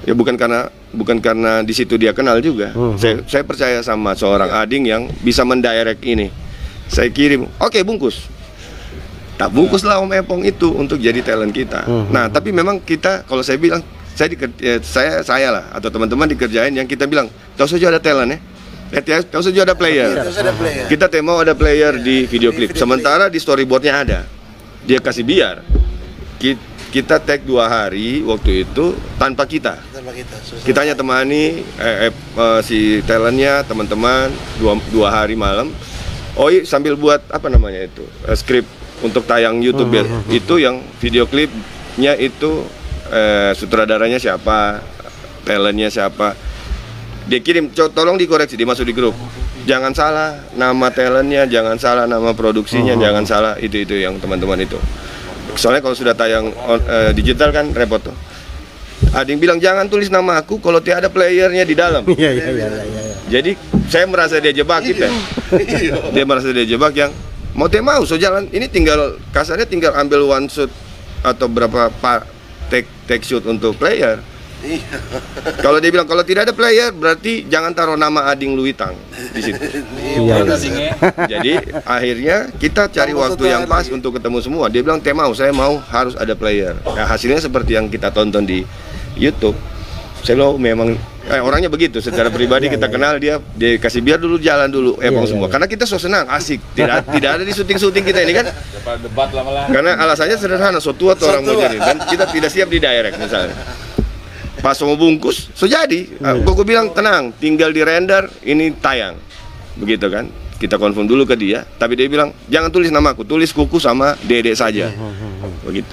Ya bukan karena bukan karena di situ dia kenal juga. Uh-huh. Saya, saya percaya sama seorang Ading yang bisa mendirect ini. Saya kirim, oke okay, bungkus. Tak bungkuslah Om Epong itu untuk jadi talent kita. Uh-huh. Nah tapi memang kita kalau saya bilang saya dikerja, saya saya lah atau teman-teman dikerjain yang kita bilang tahu saja ada talent ya. Eh, tahu saja ada player. Uh-huh. Kita tema ada player di video klip. Sementara di storyboardnya ada. Dia kasih biar. Kita Kita tag dua hari waktu itu tanpa kita. Tanpa kita, kita hanya temani eh, eh, eh, si talentnya teman-teman dua, dua hari malam. Oh iya, sambil buat apa namanya itu eh, skrip untuk tayang YouTube uh, uh, uh, itu yang video klipnya itu eh, sutradaranya siapa, talentnya siapa. Dia kirim, tolong dikoreksi, dimasuk di grup. Jangan salah nama talentnya, jangan salah nama produksinya, uh, uh. jangan salah itu itu yang teman-teman itu. Soalnya kalau sudah tayang on, uh, digital kan repot tuh. Ading bilang jangan tulis nama aku kalau tiada playernya di dalam. Iya iya iya. Jadi saya merasa dia jebak kita. Dia merasa dia jebak yang mau tak mau so jalan ini tinggal kasarnya tinggal ambil one shoot atau berapa part take take shoot untuk player. Kalau dia bilang kalau tidak ada player berarti jangan taruh nama Ading Luitang di situ. Iya, jadi akhirnya kita cari Kamu waktu yang pas lagi. Untuk ketemu semua. Dia bilang tema mau saya mau harus ada player. Nah, hasilnya seperti yang kita tonton di YouTube. Saya lo memang eh, orangnya begitu. Secara pribadi kita kenal dia, dia kasih biar dulu jalan dulu Epong semua. Karena kita so senang, asik. Tidak tidak ada di syuting-syuting kita ini kan. Debat lama-lama. Karena alasannya sederhana, so tua atau orang mau jadi. Dan kita tidak siap di direct misalnya. Pas mau bungkus, so jadi aku bilang tenang, tinggal di render, ini tayang begitu kan, kita konfirm dulu ke dia, tapi dia bilang, jangan tulis nama aku, tulis Kuku sama Dede saja begitu,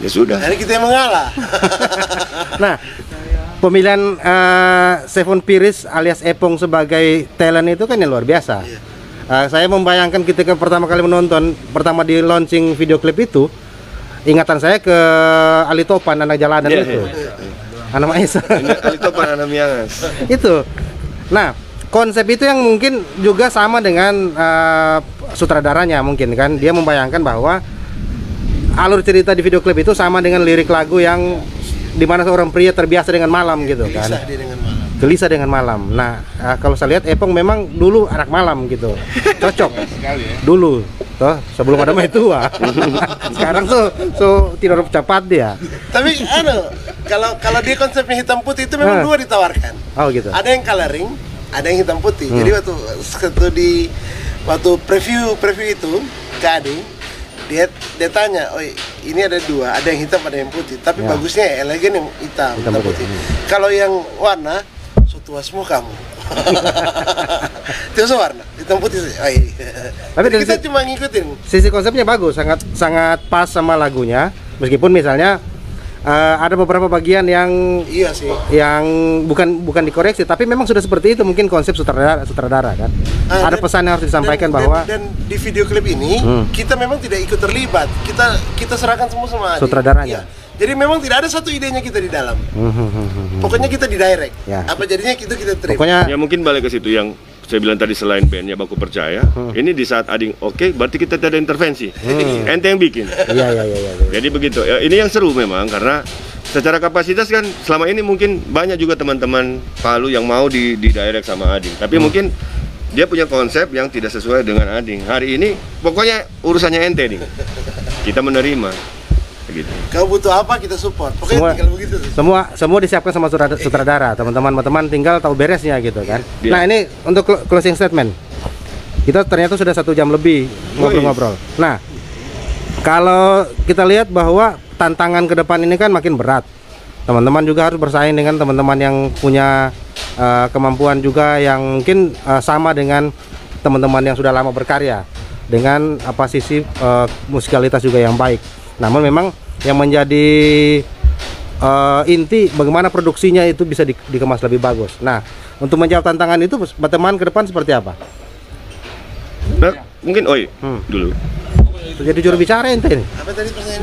ya sudah jadi kita yang mengalah. Nah, pemilihan uh, Seven Piris alias Epong sebagai talent itu kan yang luar biasa. Uh, saya membayangkan ketika pertama kali menonton, pertama di launching video klip itu ingatan saya ke Ali Topan, anak jalanan yeah, itu, yeah, yeah. anak Maesa. Ali Topan, anak Mias. Itu. Nah, konsep itu yang mungkin juga sama dengan uh, sutradaranya mungkin kan, dia membayangkan bahwa alur cerita di video klip itu sama dengan lirik lagu yang dimana seorang pria terbiasa dengan malam yeah, gitu kan. Dengan malam. Gelisah dengan malam. Nah, uh, kalau saya lihat Epong memang dulu anak malam gitu, cocok. Dulu. Toh sebelum ada main tua sekarang tuh so, so tidur cepat dia tapi anu Kalau kalau di konsepnya hitam putih itu memang dua ditawarkan. Oh gitu. Ada yang coloring, ada yang hitam putih. Hmm. Jadi waktu waktu di waktu preview preview itu ke Adi, dia dia tanya, "Oi, ini ada dua, ada yang hitam, ada yang putih. Tapi ya, bagusnya ya elegan yang hitam, hitam, hitam putih. putih. Hmm. Kalau yang warna, so tua semua kamu." Terus warna hitam putih sih. Oh, iya. Tapi dari kita cuma ngikutin. Sisi konsepnya bagus, sangat sangat pas sama lagunya. Meskipun misalnya uh, ada beberapa bagian yang iya sih, yang bukan bukan dikoreksi, tapi memang sudah seperti itu mungkin konsep sutradara sutradara kan. Uh, ada dan, pesan yang harus disampaikan dan, bahwa dan, dan di video klip ini hmm. kita memang tidak ikut terlibat. Kita kita serahkan semua sama Adi. Sutradaranya. Iya. Jadi memang tidak ada satu idenya kita di dalam. Pokoknya kita di direct. Ya. Apa jadinya itu kita terima. Pokoknya ya mungkin balik ke situ yang saya bilang tadi, selain bandnya Baku Percaya, hmm. ini di saat Ading oke, okay, berarti kita tidak ada intervensi. Hmm. Ente yang bikin. Iya iya iya. Ya, ya. Jadi begitu. Ya, ini yang seru memang karena secara kapasitas kan selama ini mungkin banyak juga teman-teman Palu yang mau di, di direct sama Ading. Tapi hmm. mungkin dia punya konsep yang tidak sesuai dengan Ading. Hari ini pokoknya urusannya ente nih. Kita menerima. Gitu. Kau butuh apa kita support. Pokoknya semua, tinggal begitu. Semua semua disiapkan sama sutradara, sutradara. Teman-teman tinggal tahu beresnya gitu kan. Dia. Nah ini untuk closing statement. Kita ternyata sudah satu jam lebih ngobrol-ngobrol. Nah kalau kita lihat bahwa tantangan ke depan ini kan makin berat. Teman-teman juga harus bersaing dengan teman-teman yang punya uh, kemampuan juga yang mungkin uh, sama dengan teman-teman yang sudah lama berkarya dengan apa sisi uh, musikalitas juga yang baik. Namun memang yang menjadi uh, inti bagaimana produksinya itu bisa di, dikemas lebih bagus. Nah, untuk menjawab tantangan itu Bateman ke depan seperti apa? Nah, mungkin Oi hmm. dulu. Jadi juru bicara ente ini. Apa tadi pertanyaan?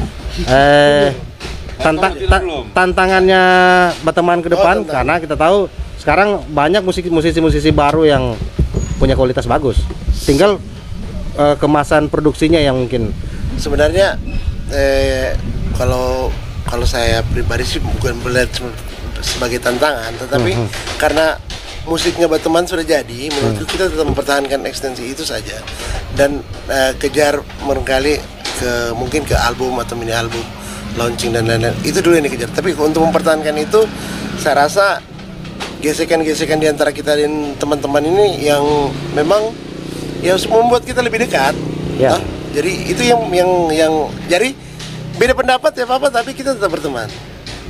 Eh tanta ta tantangannya Bateman ke depan oh, karena kita tahu sekarang banyak musisi-musisi baru yang punya kualitas bagus. Tinggal uh, kemasan produksinya yang mungkin sebenarnya. Eh, kalau kalau saya pribadi sih bukan melihat sebagai tantangan, tetapi mm-hmm. karena musiknya Bateman sudah jadi, menurutku mm. kita tetap mempertahankan ekstensi itu saja dan eh, kejar barangkali ke mungkin ke album atau mini album launching dan lain-lain. Itu dulu yang dikejar. Tapi untuk mempertahankan itu, saya rasa gesekan-gesekan di antara kita dan teman-teman ini yang memang yang membuat kita lebih dekat. Yeah. Nah, jadi itu yang yang yang jadi beda pendapat ya apa-apa, tapi kita tetap berteman.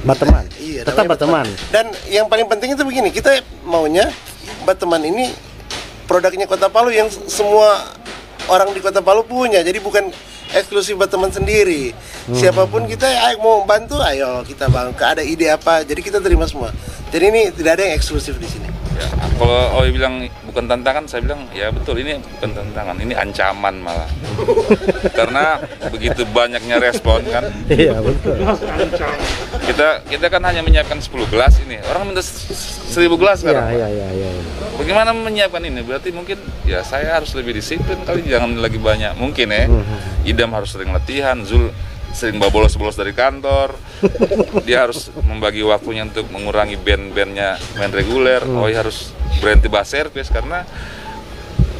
Berteman. Nah, iya, tetap berteman. Dan yang paling penting itu begini, kita maunya Bateman ini produknya Kota Palu yang semua orang di Kota Palu punya. Jadi bukan eksklusif Bateman sendiri. Hmm. Siapapun kita ayo mau bantu, ayo kita bang, ada ide apa. Jadi kita terima semua. Jadi ini tidak ada yang eksklusif di sini. Ya, kalau Oi bilang bukan tantangan, saya bilang ya betul, ini bukan tantangan, ini ancaman malah. Karena begitu banyaknya respon kan. Iya betul. Kita kita kan hanya menyiapkan sepuluh gelas ini. Orang minta seribu gelas sekarang. Iya iya iya. Bagaimana menyiapkan ini? Berarti mungkin ya saya harus lebih disiplin kali, jangan lagi banyak. Mungkin ya. Idam harus sering latihan, Zul sering bolos-bolos dari kantor. Dia harus membagi waktunya untuk mengurangi band-bandnya main reguler. hmm. Oi harus berhenti bus service karena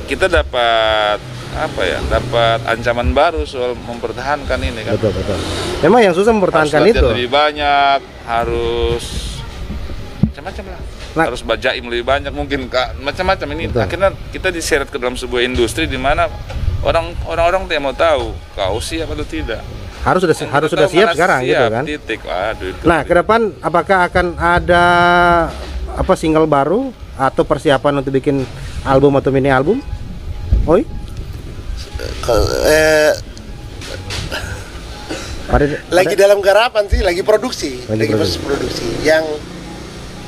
kita dapat apa ya, dapat ancaman baru soal mempertahankan ini kan. Betul, betul. Memang yang susah mempertahankan itu harus lebih banyak, harus macam-macam lah. Nah, harus bajaim lebih banyak mungkin macam-macam ini. Betul. Akhirnya kita diseret ke dalam sebuah industri di mana orang orang-orang tidak mau tahu kau siap atau tidak. Harus sudah harus sudah siap sekarang siap, gitu kan. Titik, aduh, nah, ke depan apakah akan ada apa single baru atau persiapan untuk bikin album atau mini album? Oi. Eh ada, lagi ada? Dalam garapan sih, lagi produksi, lagi, lagi proses produksi. Yang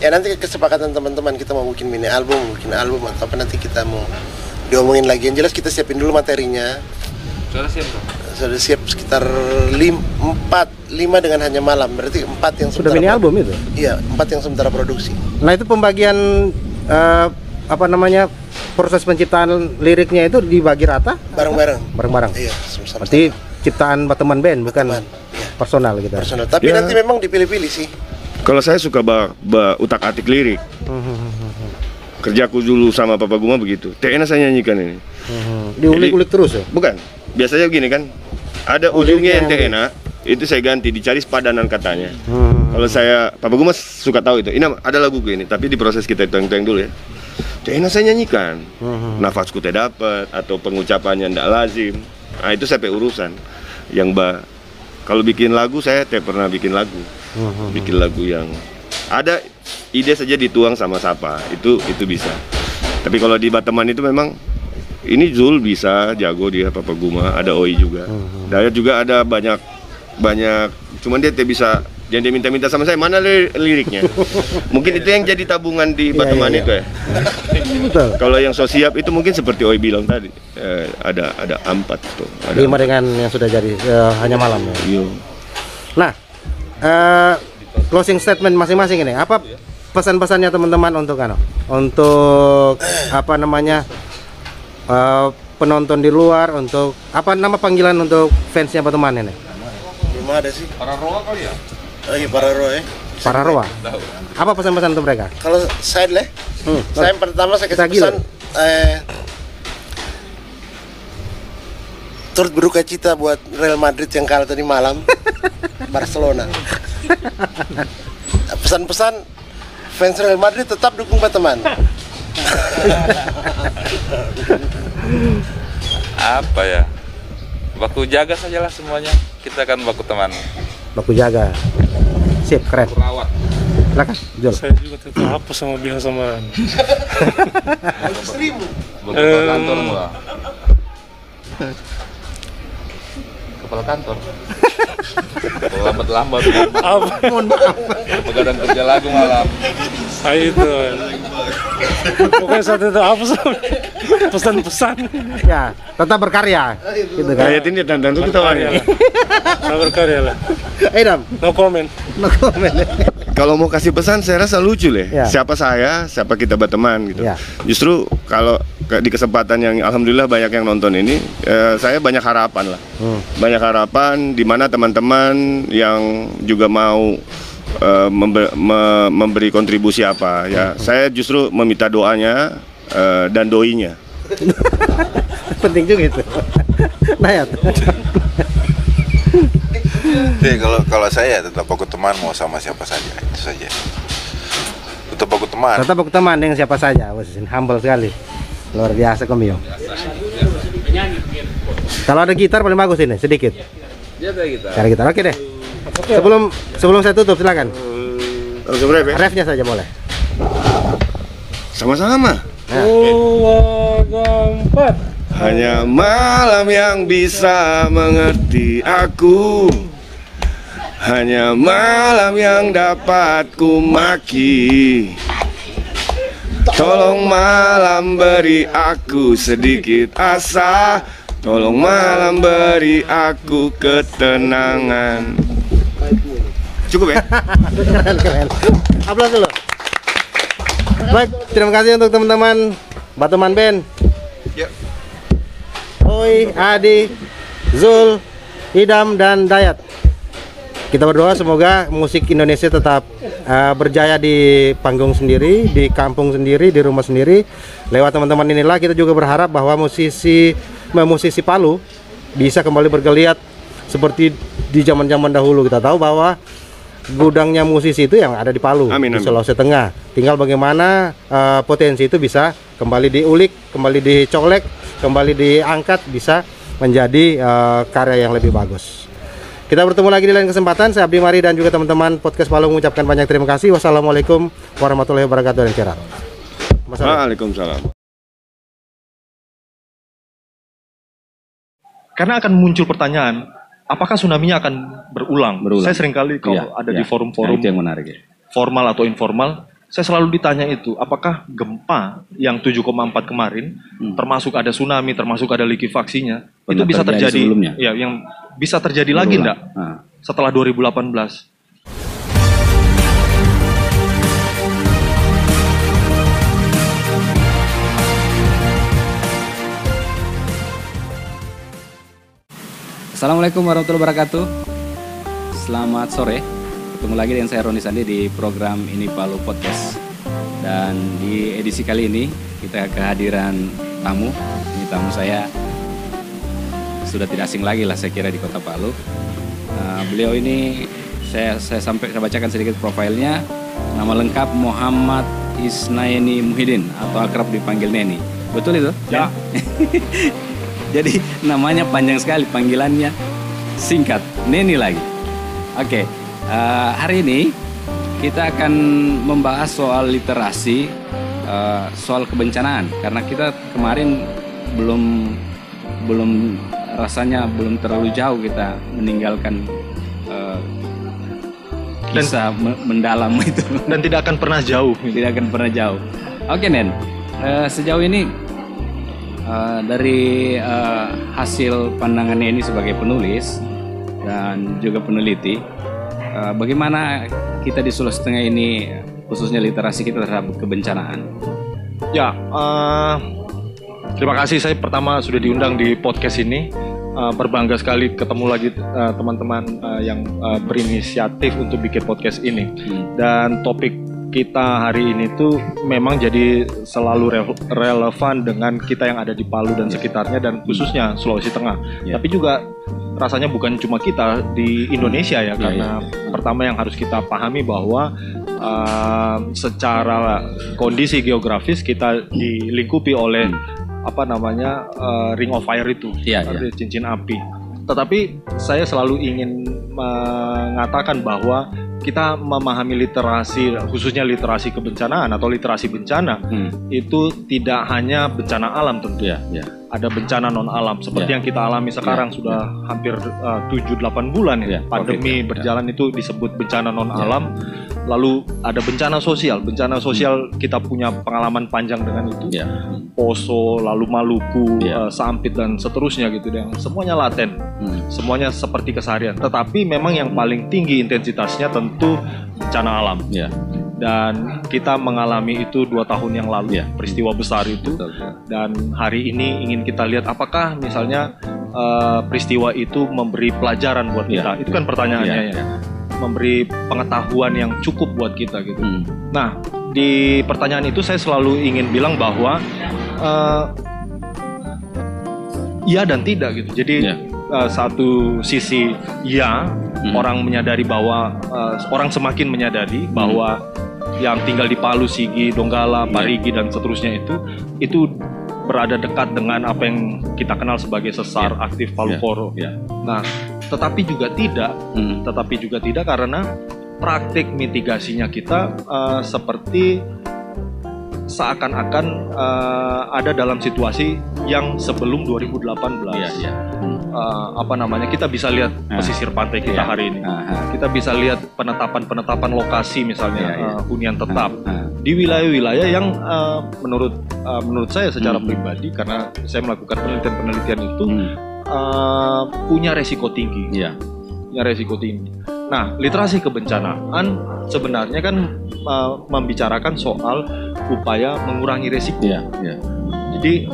ya nanti kesepakatan teman-teman kita mau bikin mini album, bikin album atau apa nanti kita mau diomongin lagi. Yang jelas kita siapin dulu materinya. Sudah siap, Bro. Sudah siap sekitar empat, lima dengan Hanya Malam. Berarti empat yang sudah mini album itu? Iya, empat yang sementara produksi. Nah itu pembagian uh, apa namanya proses penciptaan liriknya itu dibagi rata? Bareng-bareng. Bareng-bareng. Iya. Berarti ciptaan Bateman band, bukan Bateman, iya, personal gitu. Personal. Tapi ya, nanti memang dipilih-pilih sih. Kalau saya suka ba, ba, utak-atik lirik. Kerjaku dulu sama Papa Guma begitu. T N saya nyanyikan ini. Diulik-ulik terus ya? Bukan. Biasanya begini kan, ada oh, ujungnya yang enak, itu saya ganti, dicari sepadanan katanya. Hmm. Kalau saya, Papa Guma suka tahu itu. Ini ada lagu gue ini, tapi di proses kita tuang-tuang dulu ya. Enak saya nyanyikan, hmm. nafasku tidak dapat atau pengucapannya tidak lazim. Nah itu sampai urusan. Yang bah, kalau bikin lagu saya tidak pernah bikin lagu, hmm. bikin lagu yang ada ide saja dituang sama sapa itu itu bisa. Tapi kalau di Bateman itu memang ini Zul bisa jago dia, Papa Guma, ada Oi juga, hmm. Dayat juga ada banyak banyak. Cuman dia tidak bisa. Jadi dia minta-minta sama saya, mana liriknya? Mungkin itu yang jadi tabungan di Bateman ya, ya, itu ya. Betul. Kalau yang sosiap itu mungkin seperti Oi bilang tadi, eh, ada ada empat tuh. Ada lima empat. Dengan yang sudah jadi, eh, hanya malam ya. Iya. Nah, eh, closing statement masing-masing ini, apa pesan-pesannya teman-teman untuk ano? Untuk apa namanya? Eh, penonton di luar, untuk apa nama panggilan untuk fansnya Bateman ini? Belum ada sih. Para roa kali ya. Lagi Balaroa ya. Balaroa. Apa pesan-pesan untuk mereka? Kalau saya deh, hmm. saya yang pertama saya kasih pesan eh, turut berduka cita buat Real Madrid yang kalah tadi malam Barcelona. Pesan-pesan fans Real Madrid tetap dukung Bateman. Apa ya? Baku jaga sajalah semuanya. Kita akan baku teman. Baku jaga. Sip, keren. Perawat. Silakan, Jol. Saya juga terhapus sama bilang sama. Seribu. Kepala kantor gua. Kepala kantor. Lambat-lambat. Mohon maaf. Begadang kerja lagu malam. Saya itu. Pokoknya saya terhapus pesan-pesan. Ya, tetap berkarya. Gitu kan. Kayak ini dan dan itu tawannya. Tetap berkarya lah. Idam, no comment. No comment. Kalau mau kasih pesan, saya rasa lucu deh. Ya. Siapa saya, siapa kita Bateman gitu. Ya. Justru kalau di kesempatan yang alhamdulillah banyak yang nonton ini, eh, saya banyak harapan lah. Hmm. Banyak harapan di mana teman-teman yang juga mau eh, membe me memberi kontribusi apa ya. Hmm. Saya justru meminta doanya eh, dan doinya. Penting juga itu. Nah ya. Jadi kalau kalau saya tetap aku teman mau sama siapa saja itu saja. Tetap aku teman. Tetap aku teman dengan siapa saja. Humble sekali. Luar biasa Komio. Kalau ada gitar paling bagus ini sedikit. Dia ada gitar. Cari gitar oke deh. Sebelum sebelum saya tutup silakan. Refnya saja boleh. Sama-sama. Dua, empat. Hanya malam yang bisa mengerti aku. Hanya malam yang dapat ku maki. Tolong malam beri aku sedikit asa. Tolong malam beri aku ketenangan. Cukup ya? Keren, keren. Aplaus dulu. Baik, terima kasih untuk teman-teman Bateman Band. Oi, Adi, Zul, Idam, dan Dayat. Kita berdoa semoga musik Indonesia tetap uh, berjaya di panggung sendiri, di kampung sendiri, di rumah sendiri. Lewat teman-teman inilah kita juga berharap bahwa musisi musisi Palu bisa kembali bergeliat seperti di zaman-zaman dahulu. Kita tahu bahwa gudangnya musisi itu yang ada di Palu, amin, amin. Di Sulawesi Tengah. Tinggal bagaimana uh, potensi itu bisa kembali diulik, kembali dicolek, kembali diangkat, bisa menjadi uh, karya yang lebih bagus. Kita bertemu lagi di lain kesempatan. Saya Abdi Mari dan juga teman-teman Podcast Palu mengucapkan banyak terima kasih. Wassalamualaikum warahmatullahi wabarakatuh dan cerah. Waalaikumsalam. Karena akan muncul pertanyaan, apakah tsunami-nya akan berulang? berulang? Saya seringkali kalau ya, ada ya. Di forum-forum ya, yang menarik ya. Formal atau informal, saya selalu ditanya itu, apakah gempa yang tujuh koma empat kemarin, hmm. termasuk ada tsunami, termasuk ada likuifaksinya, itu bisa terjadi sebelumnya? Ya, yang bisa terjadi berulang. Lagi enggak nah. Setelah dua ribu delapan belas? Assalamualaikum warahmatullahi wabarakatuh. Selamat sore. Ketemu lagi dengan saya Roni Sandi di program Ini Palu Podcast. Dan di edisi kali ini kita kehadiran tamu. Ini tamu saya sudah tidak asing lagi lah saya kira di kota Palu. Nah, beliau ini saya saya sampai saya bacakan sedikit profilnya. Nama lengkap Muhammad Isnaini Muhyiddin atau akrab dipanggil Neni. Betul itu? Ya. Jadi namanya panjang sekali, panggilannya singkat, Neni lagi. Oke, okay. uh, hari ini kita akan membahas soal literasi, uh, soal kebencanaan, karena kita kemarin belum belum rasanya belum terlalu jauh kita meninggalkan uh, kisah dan, mendalam itu. Dan tidak akan pernah jauh. Tidak akan pernah jauh. Oke, okay, Nen. Uh, sejauh ini uh, dari uh, hasil pandangannya ini sebagai penulis dan juga peneliti, uh, bagaimana kita di Sulawesi Tengah ini khususnya literasi kita terhadap kebencanaan? Ya, uh, terima kasih. Saya pertama sudah diundang di podcast ini. Uh, berbangga sekali ketemu lagi uh, teman-teman uh, yang uh, berinisiatif untuk bikin podcast ini. Hmm. Dan topik kita hari ini tuh memang jadi selalu re- relevan dengan kita yang ada di Palu dan sekitarnya, dan khususnya Sulawesi Tengah. Yeah. Tapi juga rasanya bukan cuma kita di Indonesia ya, yeah, karena yeah, yeah. pertama yang harus kita pahami bahwa uh, secara kondisi geografis kita dilingkupi oleh apa namanya uh, ring of fire itu, ya, ya. cincin api. Tetapi saya selalu ingin mengatakan bahwa kita memahami literasi, khususnya literasi kebencanaan atau literasi bencana, hmm. itu tidak hanya bencana alam tentu ya, ya. Ada bencana non alam seperti ya. yang kita alami sekarang ya. sudah ya. hampir uh, tujuh delapan bulan ya, ya. pandemi okay. berjalan ya. itu disebut bencana non alam. Ya. Lalu ada bencana sosial, bencana sosial hmm. kita punya pengalaman panjang dengan itu, yeah. Poso, lalu Maluku, yeah. uh, Sampit dan seterusnya gitu, yang semuanya laten, hmm. semuanya seperti keseharian. Tetapi memang yang paling tinggi intensitasnya tentu bencana alam, yeah. dan kita mengalami itu dua tahun yang lalu, yeah. peristiwa besar itu. Betul, yeah. Dan hari ini ingin kita lihat apakah misalnya uh, peristiwa itu memberi pelajaran buat kita, yeah. itu kan pertanyaannya yeah. ya. Yeah. Memberi pengetahuan yang cukup buat kita gitu. Hmm. Nah, di pertanyaan itu saya selalu ingin bilang bahwa uh, iya dan tidak gitu. Jadi yeah. uh, satu sisi iya, hmm. orang menyadari bahwa uh, orang semakin menyadari bahwa hmm. yang tinggal di Palu, Sigi, Donggala, Parigi yeah. dan seterusnya itu itu berada dekat dengan apa yang kita kenal sebagai sesar yeah. aktif Palu Koro. Yeah. Yeah. Nah, tetapi juga tidak, hmm. tetapi juga tidak karena praktik mitigasinya kita uh, seperti seakan-akan uh, ada dalam situasi yang sebelum dua ribu delapan belas. Ya, ya. Hmm. Uh, apa namanya? Kita bisa lihat pesisir pantai kita ya. hari ini. Aha. Kita bisa lihat penetapan-penetapan lokasi misalnya ya, ya. Uh, hunian tetap Aha. di wilayah-wilayah yang uh, menurut uh, menurut saya secara hmm. pribadi, karena saya melakukan penelitian-penelitian itu. Hmm. Uh, punya resiko tinggi, ya. punya resiko tinggi. Nah, literasi kebencanaan sebenarnya kan uh, membicarakan soal upaya mengurangi resiko. Ya, ya. Jadi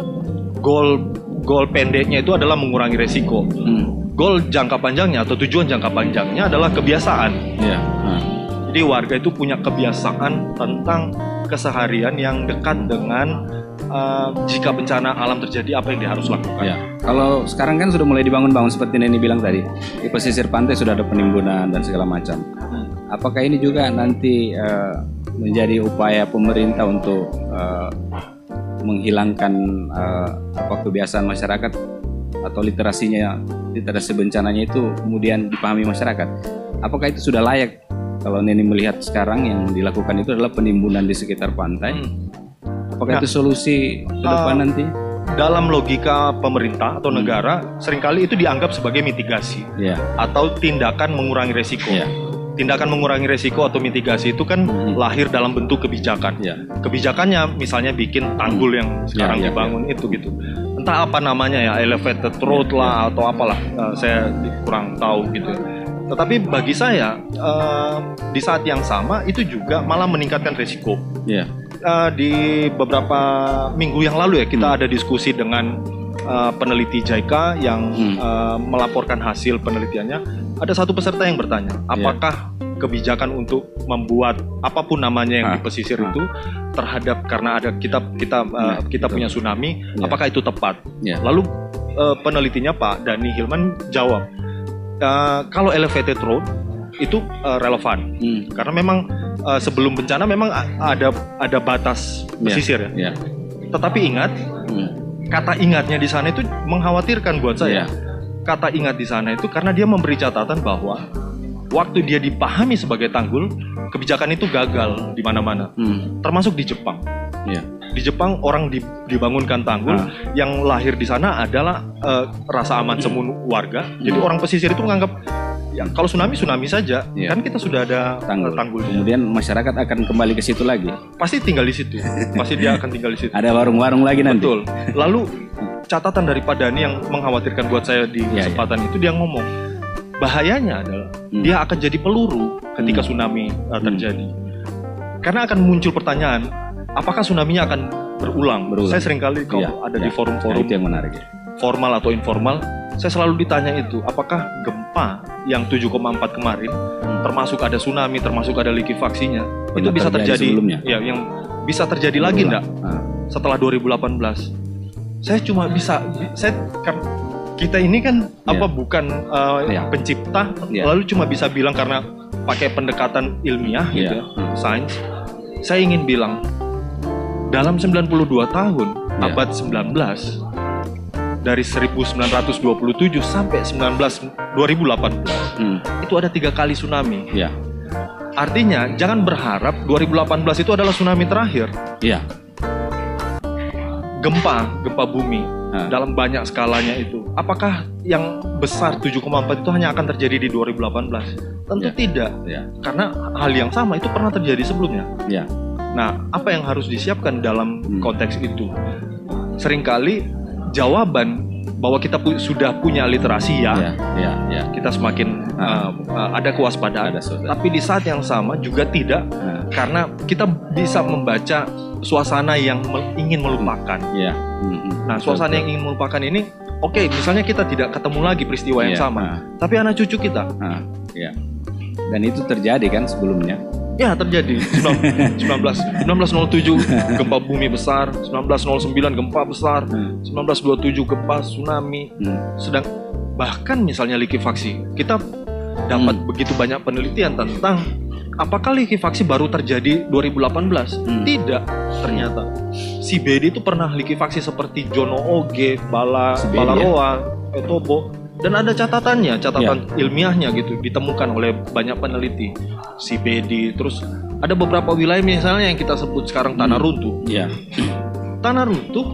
goal goal pendeknya itu adalah mengurangi resiko. Hmm. Goal jangka panjangnya atau tujuan jangka panjangnya adalah kebiasaan. Ya. Hmm. Jadi warga itu punya kebiasaan tentang keseharian yang dekat dengan Uh, jika bencana alam terjadi apa yang dia harus lakukan. Ya. Kalau sekarang kan sudah mulai dibangun-bangun seperti Neni bilang tadi, di pesisir pantai sudah ada penimbunan dan segala macam. Apakah ini juga nanti uh, menjadi upaya pemerintah untuk uh, menghilangkan uh, apa kebiasaan masyarakat atau literasinya, literasi bencananya itu kemudian dipahami masyarakat? Apakah itu sudah layak? Kalau Neni melihat sekarang yang dilakukan itu adalah penimbunan di sekitar pantai. Hmm. Apakah nah, itu solusi ke depan uh, nanti? Dalam logika pemerintah atau negara, hmm. seringkali itu dianggap sebagai mitigasi yeah. atau tindakan mengurangi resiko. Yeah. Tindakan mengurangi resiko atau mitigasi itu kan hmm. lahir dalam bentuk kebijakan. Yeah. Kebijakannya misalnya bikin tanggul hmm. yang sekarang yeah, yeah, dibangun yeah. itu gitu. Entah apa namanya ya, elevated road yeah, lah yeah. atau apalah, uh, saya kurang tahu gitu. Tetapi bagi saya uh, di saat yang sama itu juga malah meningkatkan resiko. Yeah. Uh, di beberapa minggu yang lalu ya kita hmm. ada diskusi dengan uh, peneliti J A I C A yang hmm. uh, melaporkan hasil penelitiannya. Ada satu peserta yang bertanya, apakah yeah. kebijakan untuk membuat apapun namanya yang ah. di pesisir ah. itu terhadap karena ada kita kita uh, nah, kita betul. punya tsunami, yeah. apakah itu tepat? Yeah. Lalu uh, penelitinya Pak Dani Hilman jawab, uh, kalau elevated road itu uh, relevan hmm. karena memang uh, sebelum bencana memang ada ada batas pesisir yeah. ya. Yeah. Tetapi ingat hmm. kata ingatnya di sana itu mengkhawatirkan buat saya. Yeah. Kata ingat di sana itu karena dia memberi catatan bahwa waktu dia dipahami sebagai tanggul, kebijakan itu gagal di mana-mana, hmm. termasuk di Jepang. Yeah. Di Jepang orang dibangunkan tanggul, nah. yang lahir di sana adalah uh, rasa aman semun warga. Hmm. Jadi orang pesisir itu menganggap ya, kalau tsunami tsunami saja, yeah. kan kita sudah ada tanggul. tanggul. Kemudian masyarakat akan kembali ke situ lagi. Pasti tinggal di situ, pasti dia akan tinggal di situ. Ada warung-warung lagi nanti. Betul. Lalu catatan dari Pak Dhani yang mengkhawatirkan buat saya di yeah, kesempatan yeah. itu dia ngomong. Bahayanya adalah hmm. dia akan jadi peluru ketika hmm. tsunami uh, terjadi. Hmm. Karena akan muncul pertanyaan, apakah tsunami-nya akan berulang? berulang. Saya seringkali kalau ya, ada ya. di forum-forum nah, yang menarik, ya. formal atau informal, saya selalu ditanya itu, apakah gempa yang tujuh koma empat kemarin, hmm. termasuk ada tsunami, termasuk ada likuifaksinya, itu bisa terjadi, ya, yang bisa terjadi berulang. lagi enggak? Nah. Setelah dua ribu delapan belas. Saya cuma bisa, saya kan kita ini kan yeah. apa bukan uh, yeah. pencipta, yeah. lalu cuma bisa bilang karena pakai pendekatan ilmiah yeah. gitu ya, sains. Saya ingin bilang dalam sembilan puluh dua tahun yeah. abad sembilan belas dari seribu sembilan ratus dua puluh tujuh sampai dua ribu delapan belas hmm. itu ada tiga kali tsunami. Yeah. Artinya jangan berharap dua ribu delapan belas itu adalah tsunami terakhir. Yeah. Gempa, gempa bumi. Nah. Dalam banyak skalanya itu, apakah yang besar tujuh koma empat itu hanya akan terjadi di dua ribu delapan belas? Tentu ya. tidak, ya. karena hal yang sama itu pernah terjadi sebelumnya. Ya. Nah, apa yang harus disiapkan dalam hmm. konteks itu? Seringkali jawaban bahwa kita pu- sudah punya literasi ya, ya, ya, ya. kita semakin nah. uh, ada kewaspadaan, ada, tapi di saat yang sama juga tidak, nah. karena kita bisa membaca suasana yang me- ingin melupakan. Ya. Nah, suasana yang ingin melupakan ini, oke, okay, misalnya kita tidak ketemu lagi peristiwa yang yeah, sama, nah. tapi anak cucu kita. Nah, yeah. Dan itu terjadi kan sebelumnya? Ya, terjadi. sembilan belas nol tujuh gempa bumi besar, sembilan belas nol sembilan gempa besar, hmm. sembilan belas dua puluh tujuh gempa tsunami. Hmm. Sedang bahkan misalnya likuifaksi, kita dapat hmm. begitu banyak penelitian tentang apakah likuifaksi baru terjadi dua ribu delapan belas? Hmm. Tidak, ternyata. Si Bedi itu pernah likuifaksi seperti Jono Oge, Bala, Balaroa, ya? Etobo. Dan ada catatannya, catatan ya. ilmiahnya gitu, ditemukan oleh banyak peneliti. Si Bedi, terus ada beberapa wilayah misalnya yang kita sebut sekarang tanah hmm. runtuh. Ya. Tanah runtuh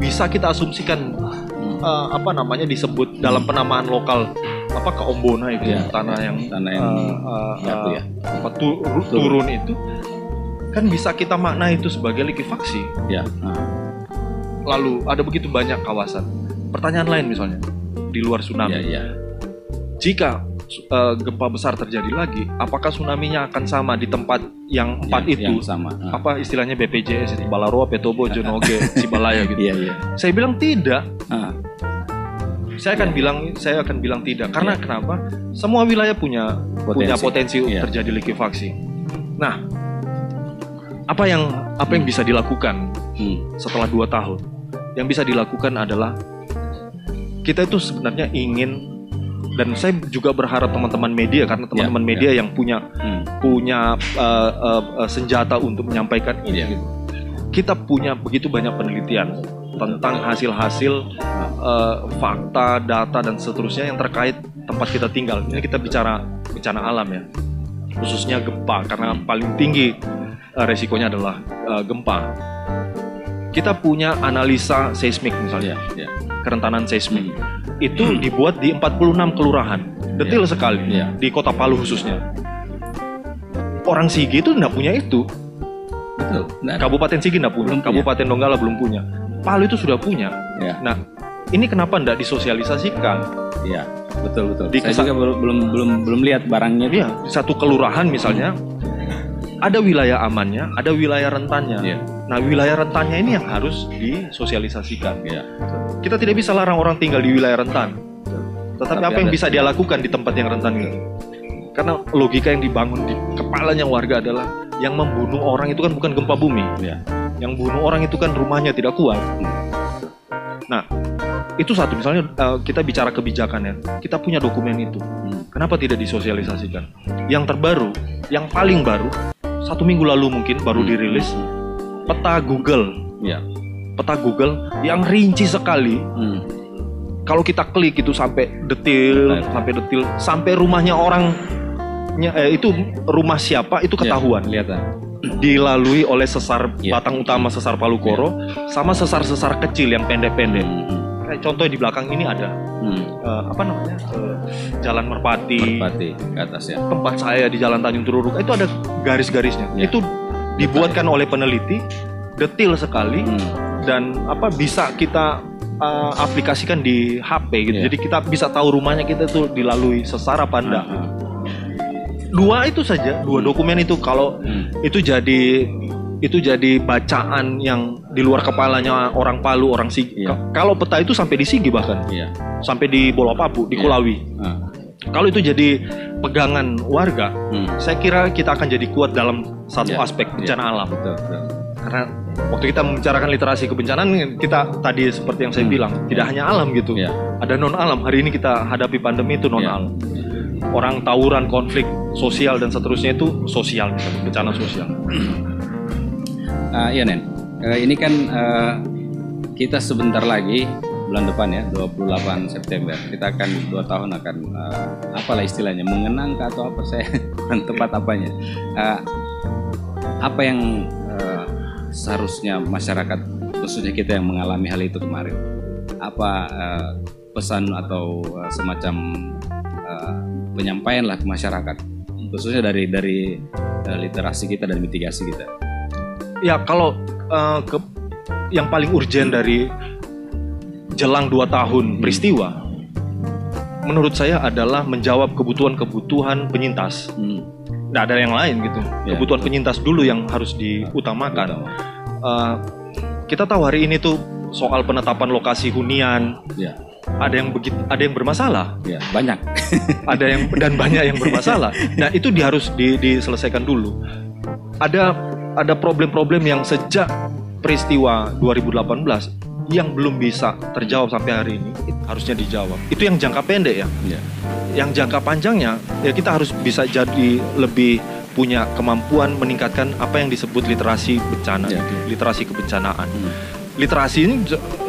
bisa kita asumsikan, hmm. uh, apa namanya disebut dalam penamaan lokal. Apa keombona itu ya, tanah ya, yang tanah yang uh, jatuh ya apa, tu, turun, turun itu kan bisa kita makna itu sebagai likuifaksi ya. Nah. Lalu ada begitu banyak kawasan. Pertanyaan lain misalnya di luar tsunami ya, ya. jika uh, gempa besar terjadi lagi, apakah tsunami-nya akan sama di tempat yang empat ya, itu yang sama. Nah. Apa istilahnya B P J S itu Balaroa, Petobo, Jonoge, Sibalaya gitu ya, ya. Saya bilang tidak. Nah. Saya akan yeah. bilang, saya akan bilang tidak. Karena yeah. kenapa? Semua wilayah punya potensi, punya potensi yeah. terjadi likuifaksi. Nah, apa yang apa hmm. yang bisa dilakukan hmm. setelah dua tahun? Yang bisa dilakukan adalah kita itu sebenarnya ingin, dan saya juga berharap teman-teman media, karena teman-teman yeah. media yeah. yang punya hmm. punya uh, uh, senjata untuk menyampaikan ini. Yeah. Kita punya begitu banyak penelitian tentang hasil-hasil uh, fakta, data dan seterusnya yang terkait tempat kita tinggal. Ini kita bicara bencana alam ya, khususnya gempa, karena paling tinggi uh, resikonya adalah uh, gempa. Kita punya analisa seismik misalnya, yeah, yeah. kerentanan seismik. Itu dibuat di empat puluh enam kelurahan, detail yeah. sekali yeah. di Kota Palu khususnya. Orang Sigi itu nggak punya itu. Betul. Kabupaten Sigi nggak punya, Kabupaten Donggala belum punya. Palu itu sudah punya. Ya. Nah, ini kenapa tidak disosialisasikan? Iya, betul betul. Di Saya juga belum belum belum belum lihat barangnya. Iya, di satu kelurahan misalnya ada wilayah amannya, ada wilayah rentannya. Ya. Nah, wilayah rentannya ini yang harus disosialisasikan. Iya. Kita tidak bisa larang orang tinggal di wilayah rentan. Betul. Tetapi Tapi apa yang bisa dia lakukan di tempat yang rentan itu? Karena logika yang dibangun di kepalanya warga adalah yang membunuh orang itu kan bukan gempa bumi. Iya. Yang bunuh orang itu kan rumahnya tidak kuat. Nah, Itu satu, misalnya uh, kita bicara kebijakan ya, kita punya dokumen itu, hmm. kenapa tidak disosialisasikan? Yang terbaru, yang paling baru, satu minggu lalu mungkin baru hmm. dirilis, peta Google ya. Peta Google yang rinci sekali. hmm. Kalau kita klik itu sampai detil, betul, sampai detil, sampai rumahnya orangnya, eh, itu rumah siapa itu ketahuan. Ya, dilalui oleh sesar ya. batang utama sesar Palu Koro ya. sama sesar-sesar kecil yang pendek-pendek. Hmm. Kayak contoh di belakang ini ada hmm. uh, apa namanya uh, Jalan Merpati, Merpati ke atas, ya. Tempat saya di Jalan Tanjung Tururuk itu ada garis-garisnya. Ya. Itu dibuatkan betul, oleh peneliti, detil sekali hmm. dan apa bisa kita Uh, aplikasikan di H P gitu, yeah. jadi kita bisa tahu rumahnya kita tuh dilalui sesar apa enggak. Uh-huh. Dua itu saja, dua hmm. dokumen itu kalau hmm. itu jadi itu jadi bacaan yang di luar kepalanya orang Palu, orang Sigi. Yeah. Kalau peta itu sampai di Sigi bahkan, yeah. sampai di Bolopapu, di yeah. Kulawi. Uh-huh. Kalau itu jadi pegangan warga, hmm. saya kira kita akan jadi kuat dalam satu yeah. aspek bencana yeah. alam. Betul, betul. Karena waktu kita membicarakan literasi kebencanaan, kita tadi seperti yang saya hmm. bilang, tidak hanya alam gitu, yeah. ada non alam. Hari ini kita hadapi pandemi itu non alam. Yeah. Orang tawuran, konflik sosial dan seterusnya itu sosial, misalnya, bencana sosial. Uh, iya Nen, uh, ini kan uh, kita sebentar lagi bulan depan ya, dua puluh delapan September. Kita akan dua tahun akan uh, apalah istilahnya, mengenang atau apa, saya kurang tepat apanya. Uh, apa yang uh, seharusnya masyarakat, khususnya kita yang mengalami hal itu kemarin, apa uh, pesan atau uh, semacam uh, penyampaian lah ke masyarakat, khususnya dari dari uh, literasi kita dan mitigasi kita. Ya kalau uh, ke, yang paling urgen dari jelang dua tahun peristiwa, menurut saya adalah menjawab kebutuhan-kebutuhan penyintas. Hmm. Nggak ada yang lain gitu, ya, kebutuhan betul. penyintas dulu yang harus diutamakan. Uh, kita tahu hari ini tuh soal penetapan lokasi hunian, ya. ada yang begitu, ada yang bermasalah, ya, banyak, ada yang dan banyak yang bermasalah. Nah itu di, harus di, diselesaikan dulu. Ada ada problem-problem yang sejak peristiwa dua ribu delapan belas yang belum bisa terjawab sampai hari ini, harusnya dijawab. Itu yang jangka pendek ya. ya. Yang jangka panjangnya ya kita harus bisa jadi lebih punya kemampuan meningkatkan apa yang disebut literasi bencana, ya, ya. literasi kebencanaan. Hmm. Literasi ini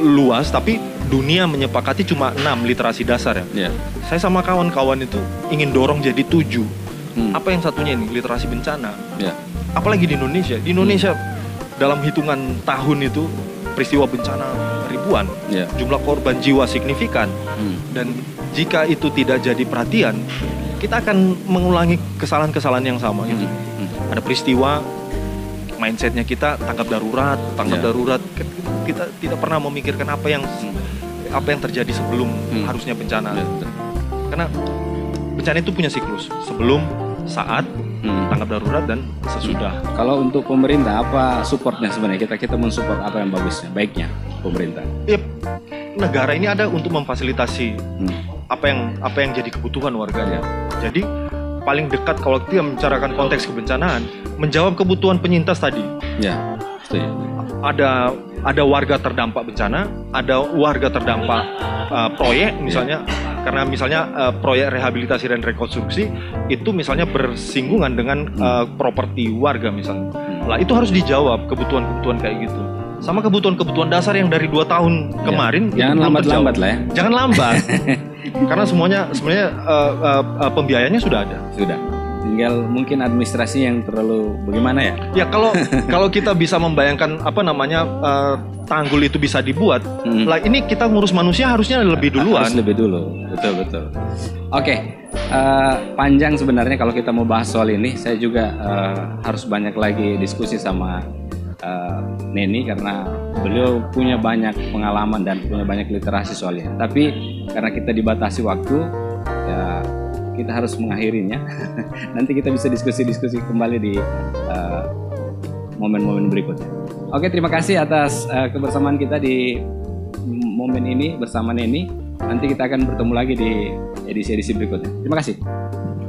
luas tapi dunia menyepakati cuma enam literasi dasar ya. ya. Saya sama kawan-kawan itu ingin dorong jadi tujuh. Hmm. Apa yang satunya ini literasi bencana. Ya. Apalagi di Indonesia. Di Indonesia hmm. dalam hitungan tahun itu peristiwa bencana ribuan, yeah. jumlah korban jiwa signifikan, hmm. dan jika itu tidak jadi perhatian, kita akan mengulangi kesalahan-kesalahan yang sama. Hmm. Hmm. Ada peristiwa, mindsetnya kita tanggap darurat, tanggap yeah. darurat, kita tidak pernah memikirkan apa yang apa yang terjadi sebelum hmm. harusnya bencana, yeah. karena bencana itu punya siklus sebelum, saat, hmm. tanggap darurat dan sesudah. Kalau untuk pemerintah apa supportnya sebenarnya? Kita kita mensupport apa yang bagusnya, baiknya pemerintah? Yep. Negara ini ada untuk memfasilitasi hmm. apa yang apa yang jadi kebutuhan warganya. Jadi paling dekat kalau kita membicarakan konteks kebencanaan, menjawab kebutuhan penyintas tadi. Ya. Setuju. Ada ada warga terdampak bencana, ada warga terdampak uh, proyek misalnya. Ya. Karena misalnya uh, proyek rehabilitasi dan rekonstruksi itu misalnya bersinggungan dengan uh, properti warga misalnya. Nah itu harus dijawab kebutuhan-kebutuhan kayak gitu. Sama kebutuhan-kebutuhan dasar yang dari dua tahun kemarin. Ya, jangan lambat-lambat lah ya. Jangan lambat. Karena semuanya sebenarnya uh, uh, uh, pembiayanya sudah ada. Sudah. Tinggal mungkin administrasi yang terlalu bagaimana ya? Ya kalau kalau kita bisa membayangkan apa namanya uh, tanggul itu bisa dibuat, hmm. lah ini kita ngurus manusia harusnya lebih duluan. Harus lebih dulu, betul betul. Oke, okay. uh, panjang sebenarnya kalau kita mau bahas soal ini. Saya juga uh, harus banyak lagi diskusi sama uh, Neni karena beliau punya banyak pengalaman dan punya banyak literasi soalnya. Tapi karena kita dibatasi waktu. Ya, kita harus mengakhirinya. Nanti kita bisa diskusi-diskusi kembali di uh, momen-momen berikutnya. Oke, terima kasih atas uh, kebersamaan kita di momen ini bersama Neni. Nanti kita akan bertemu lagi di edisi-edisi berikutnya. Terima kasih.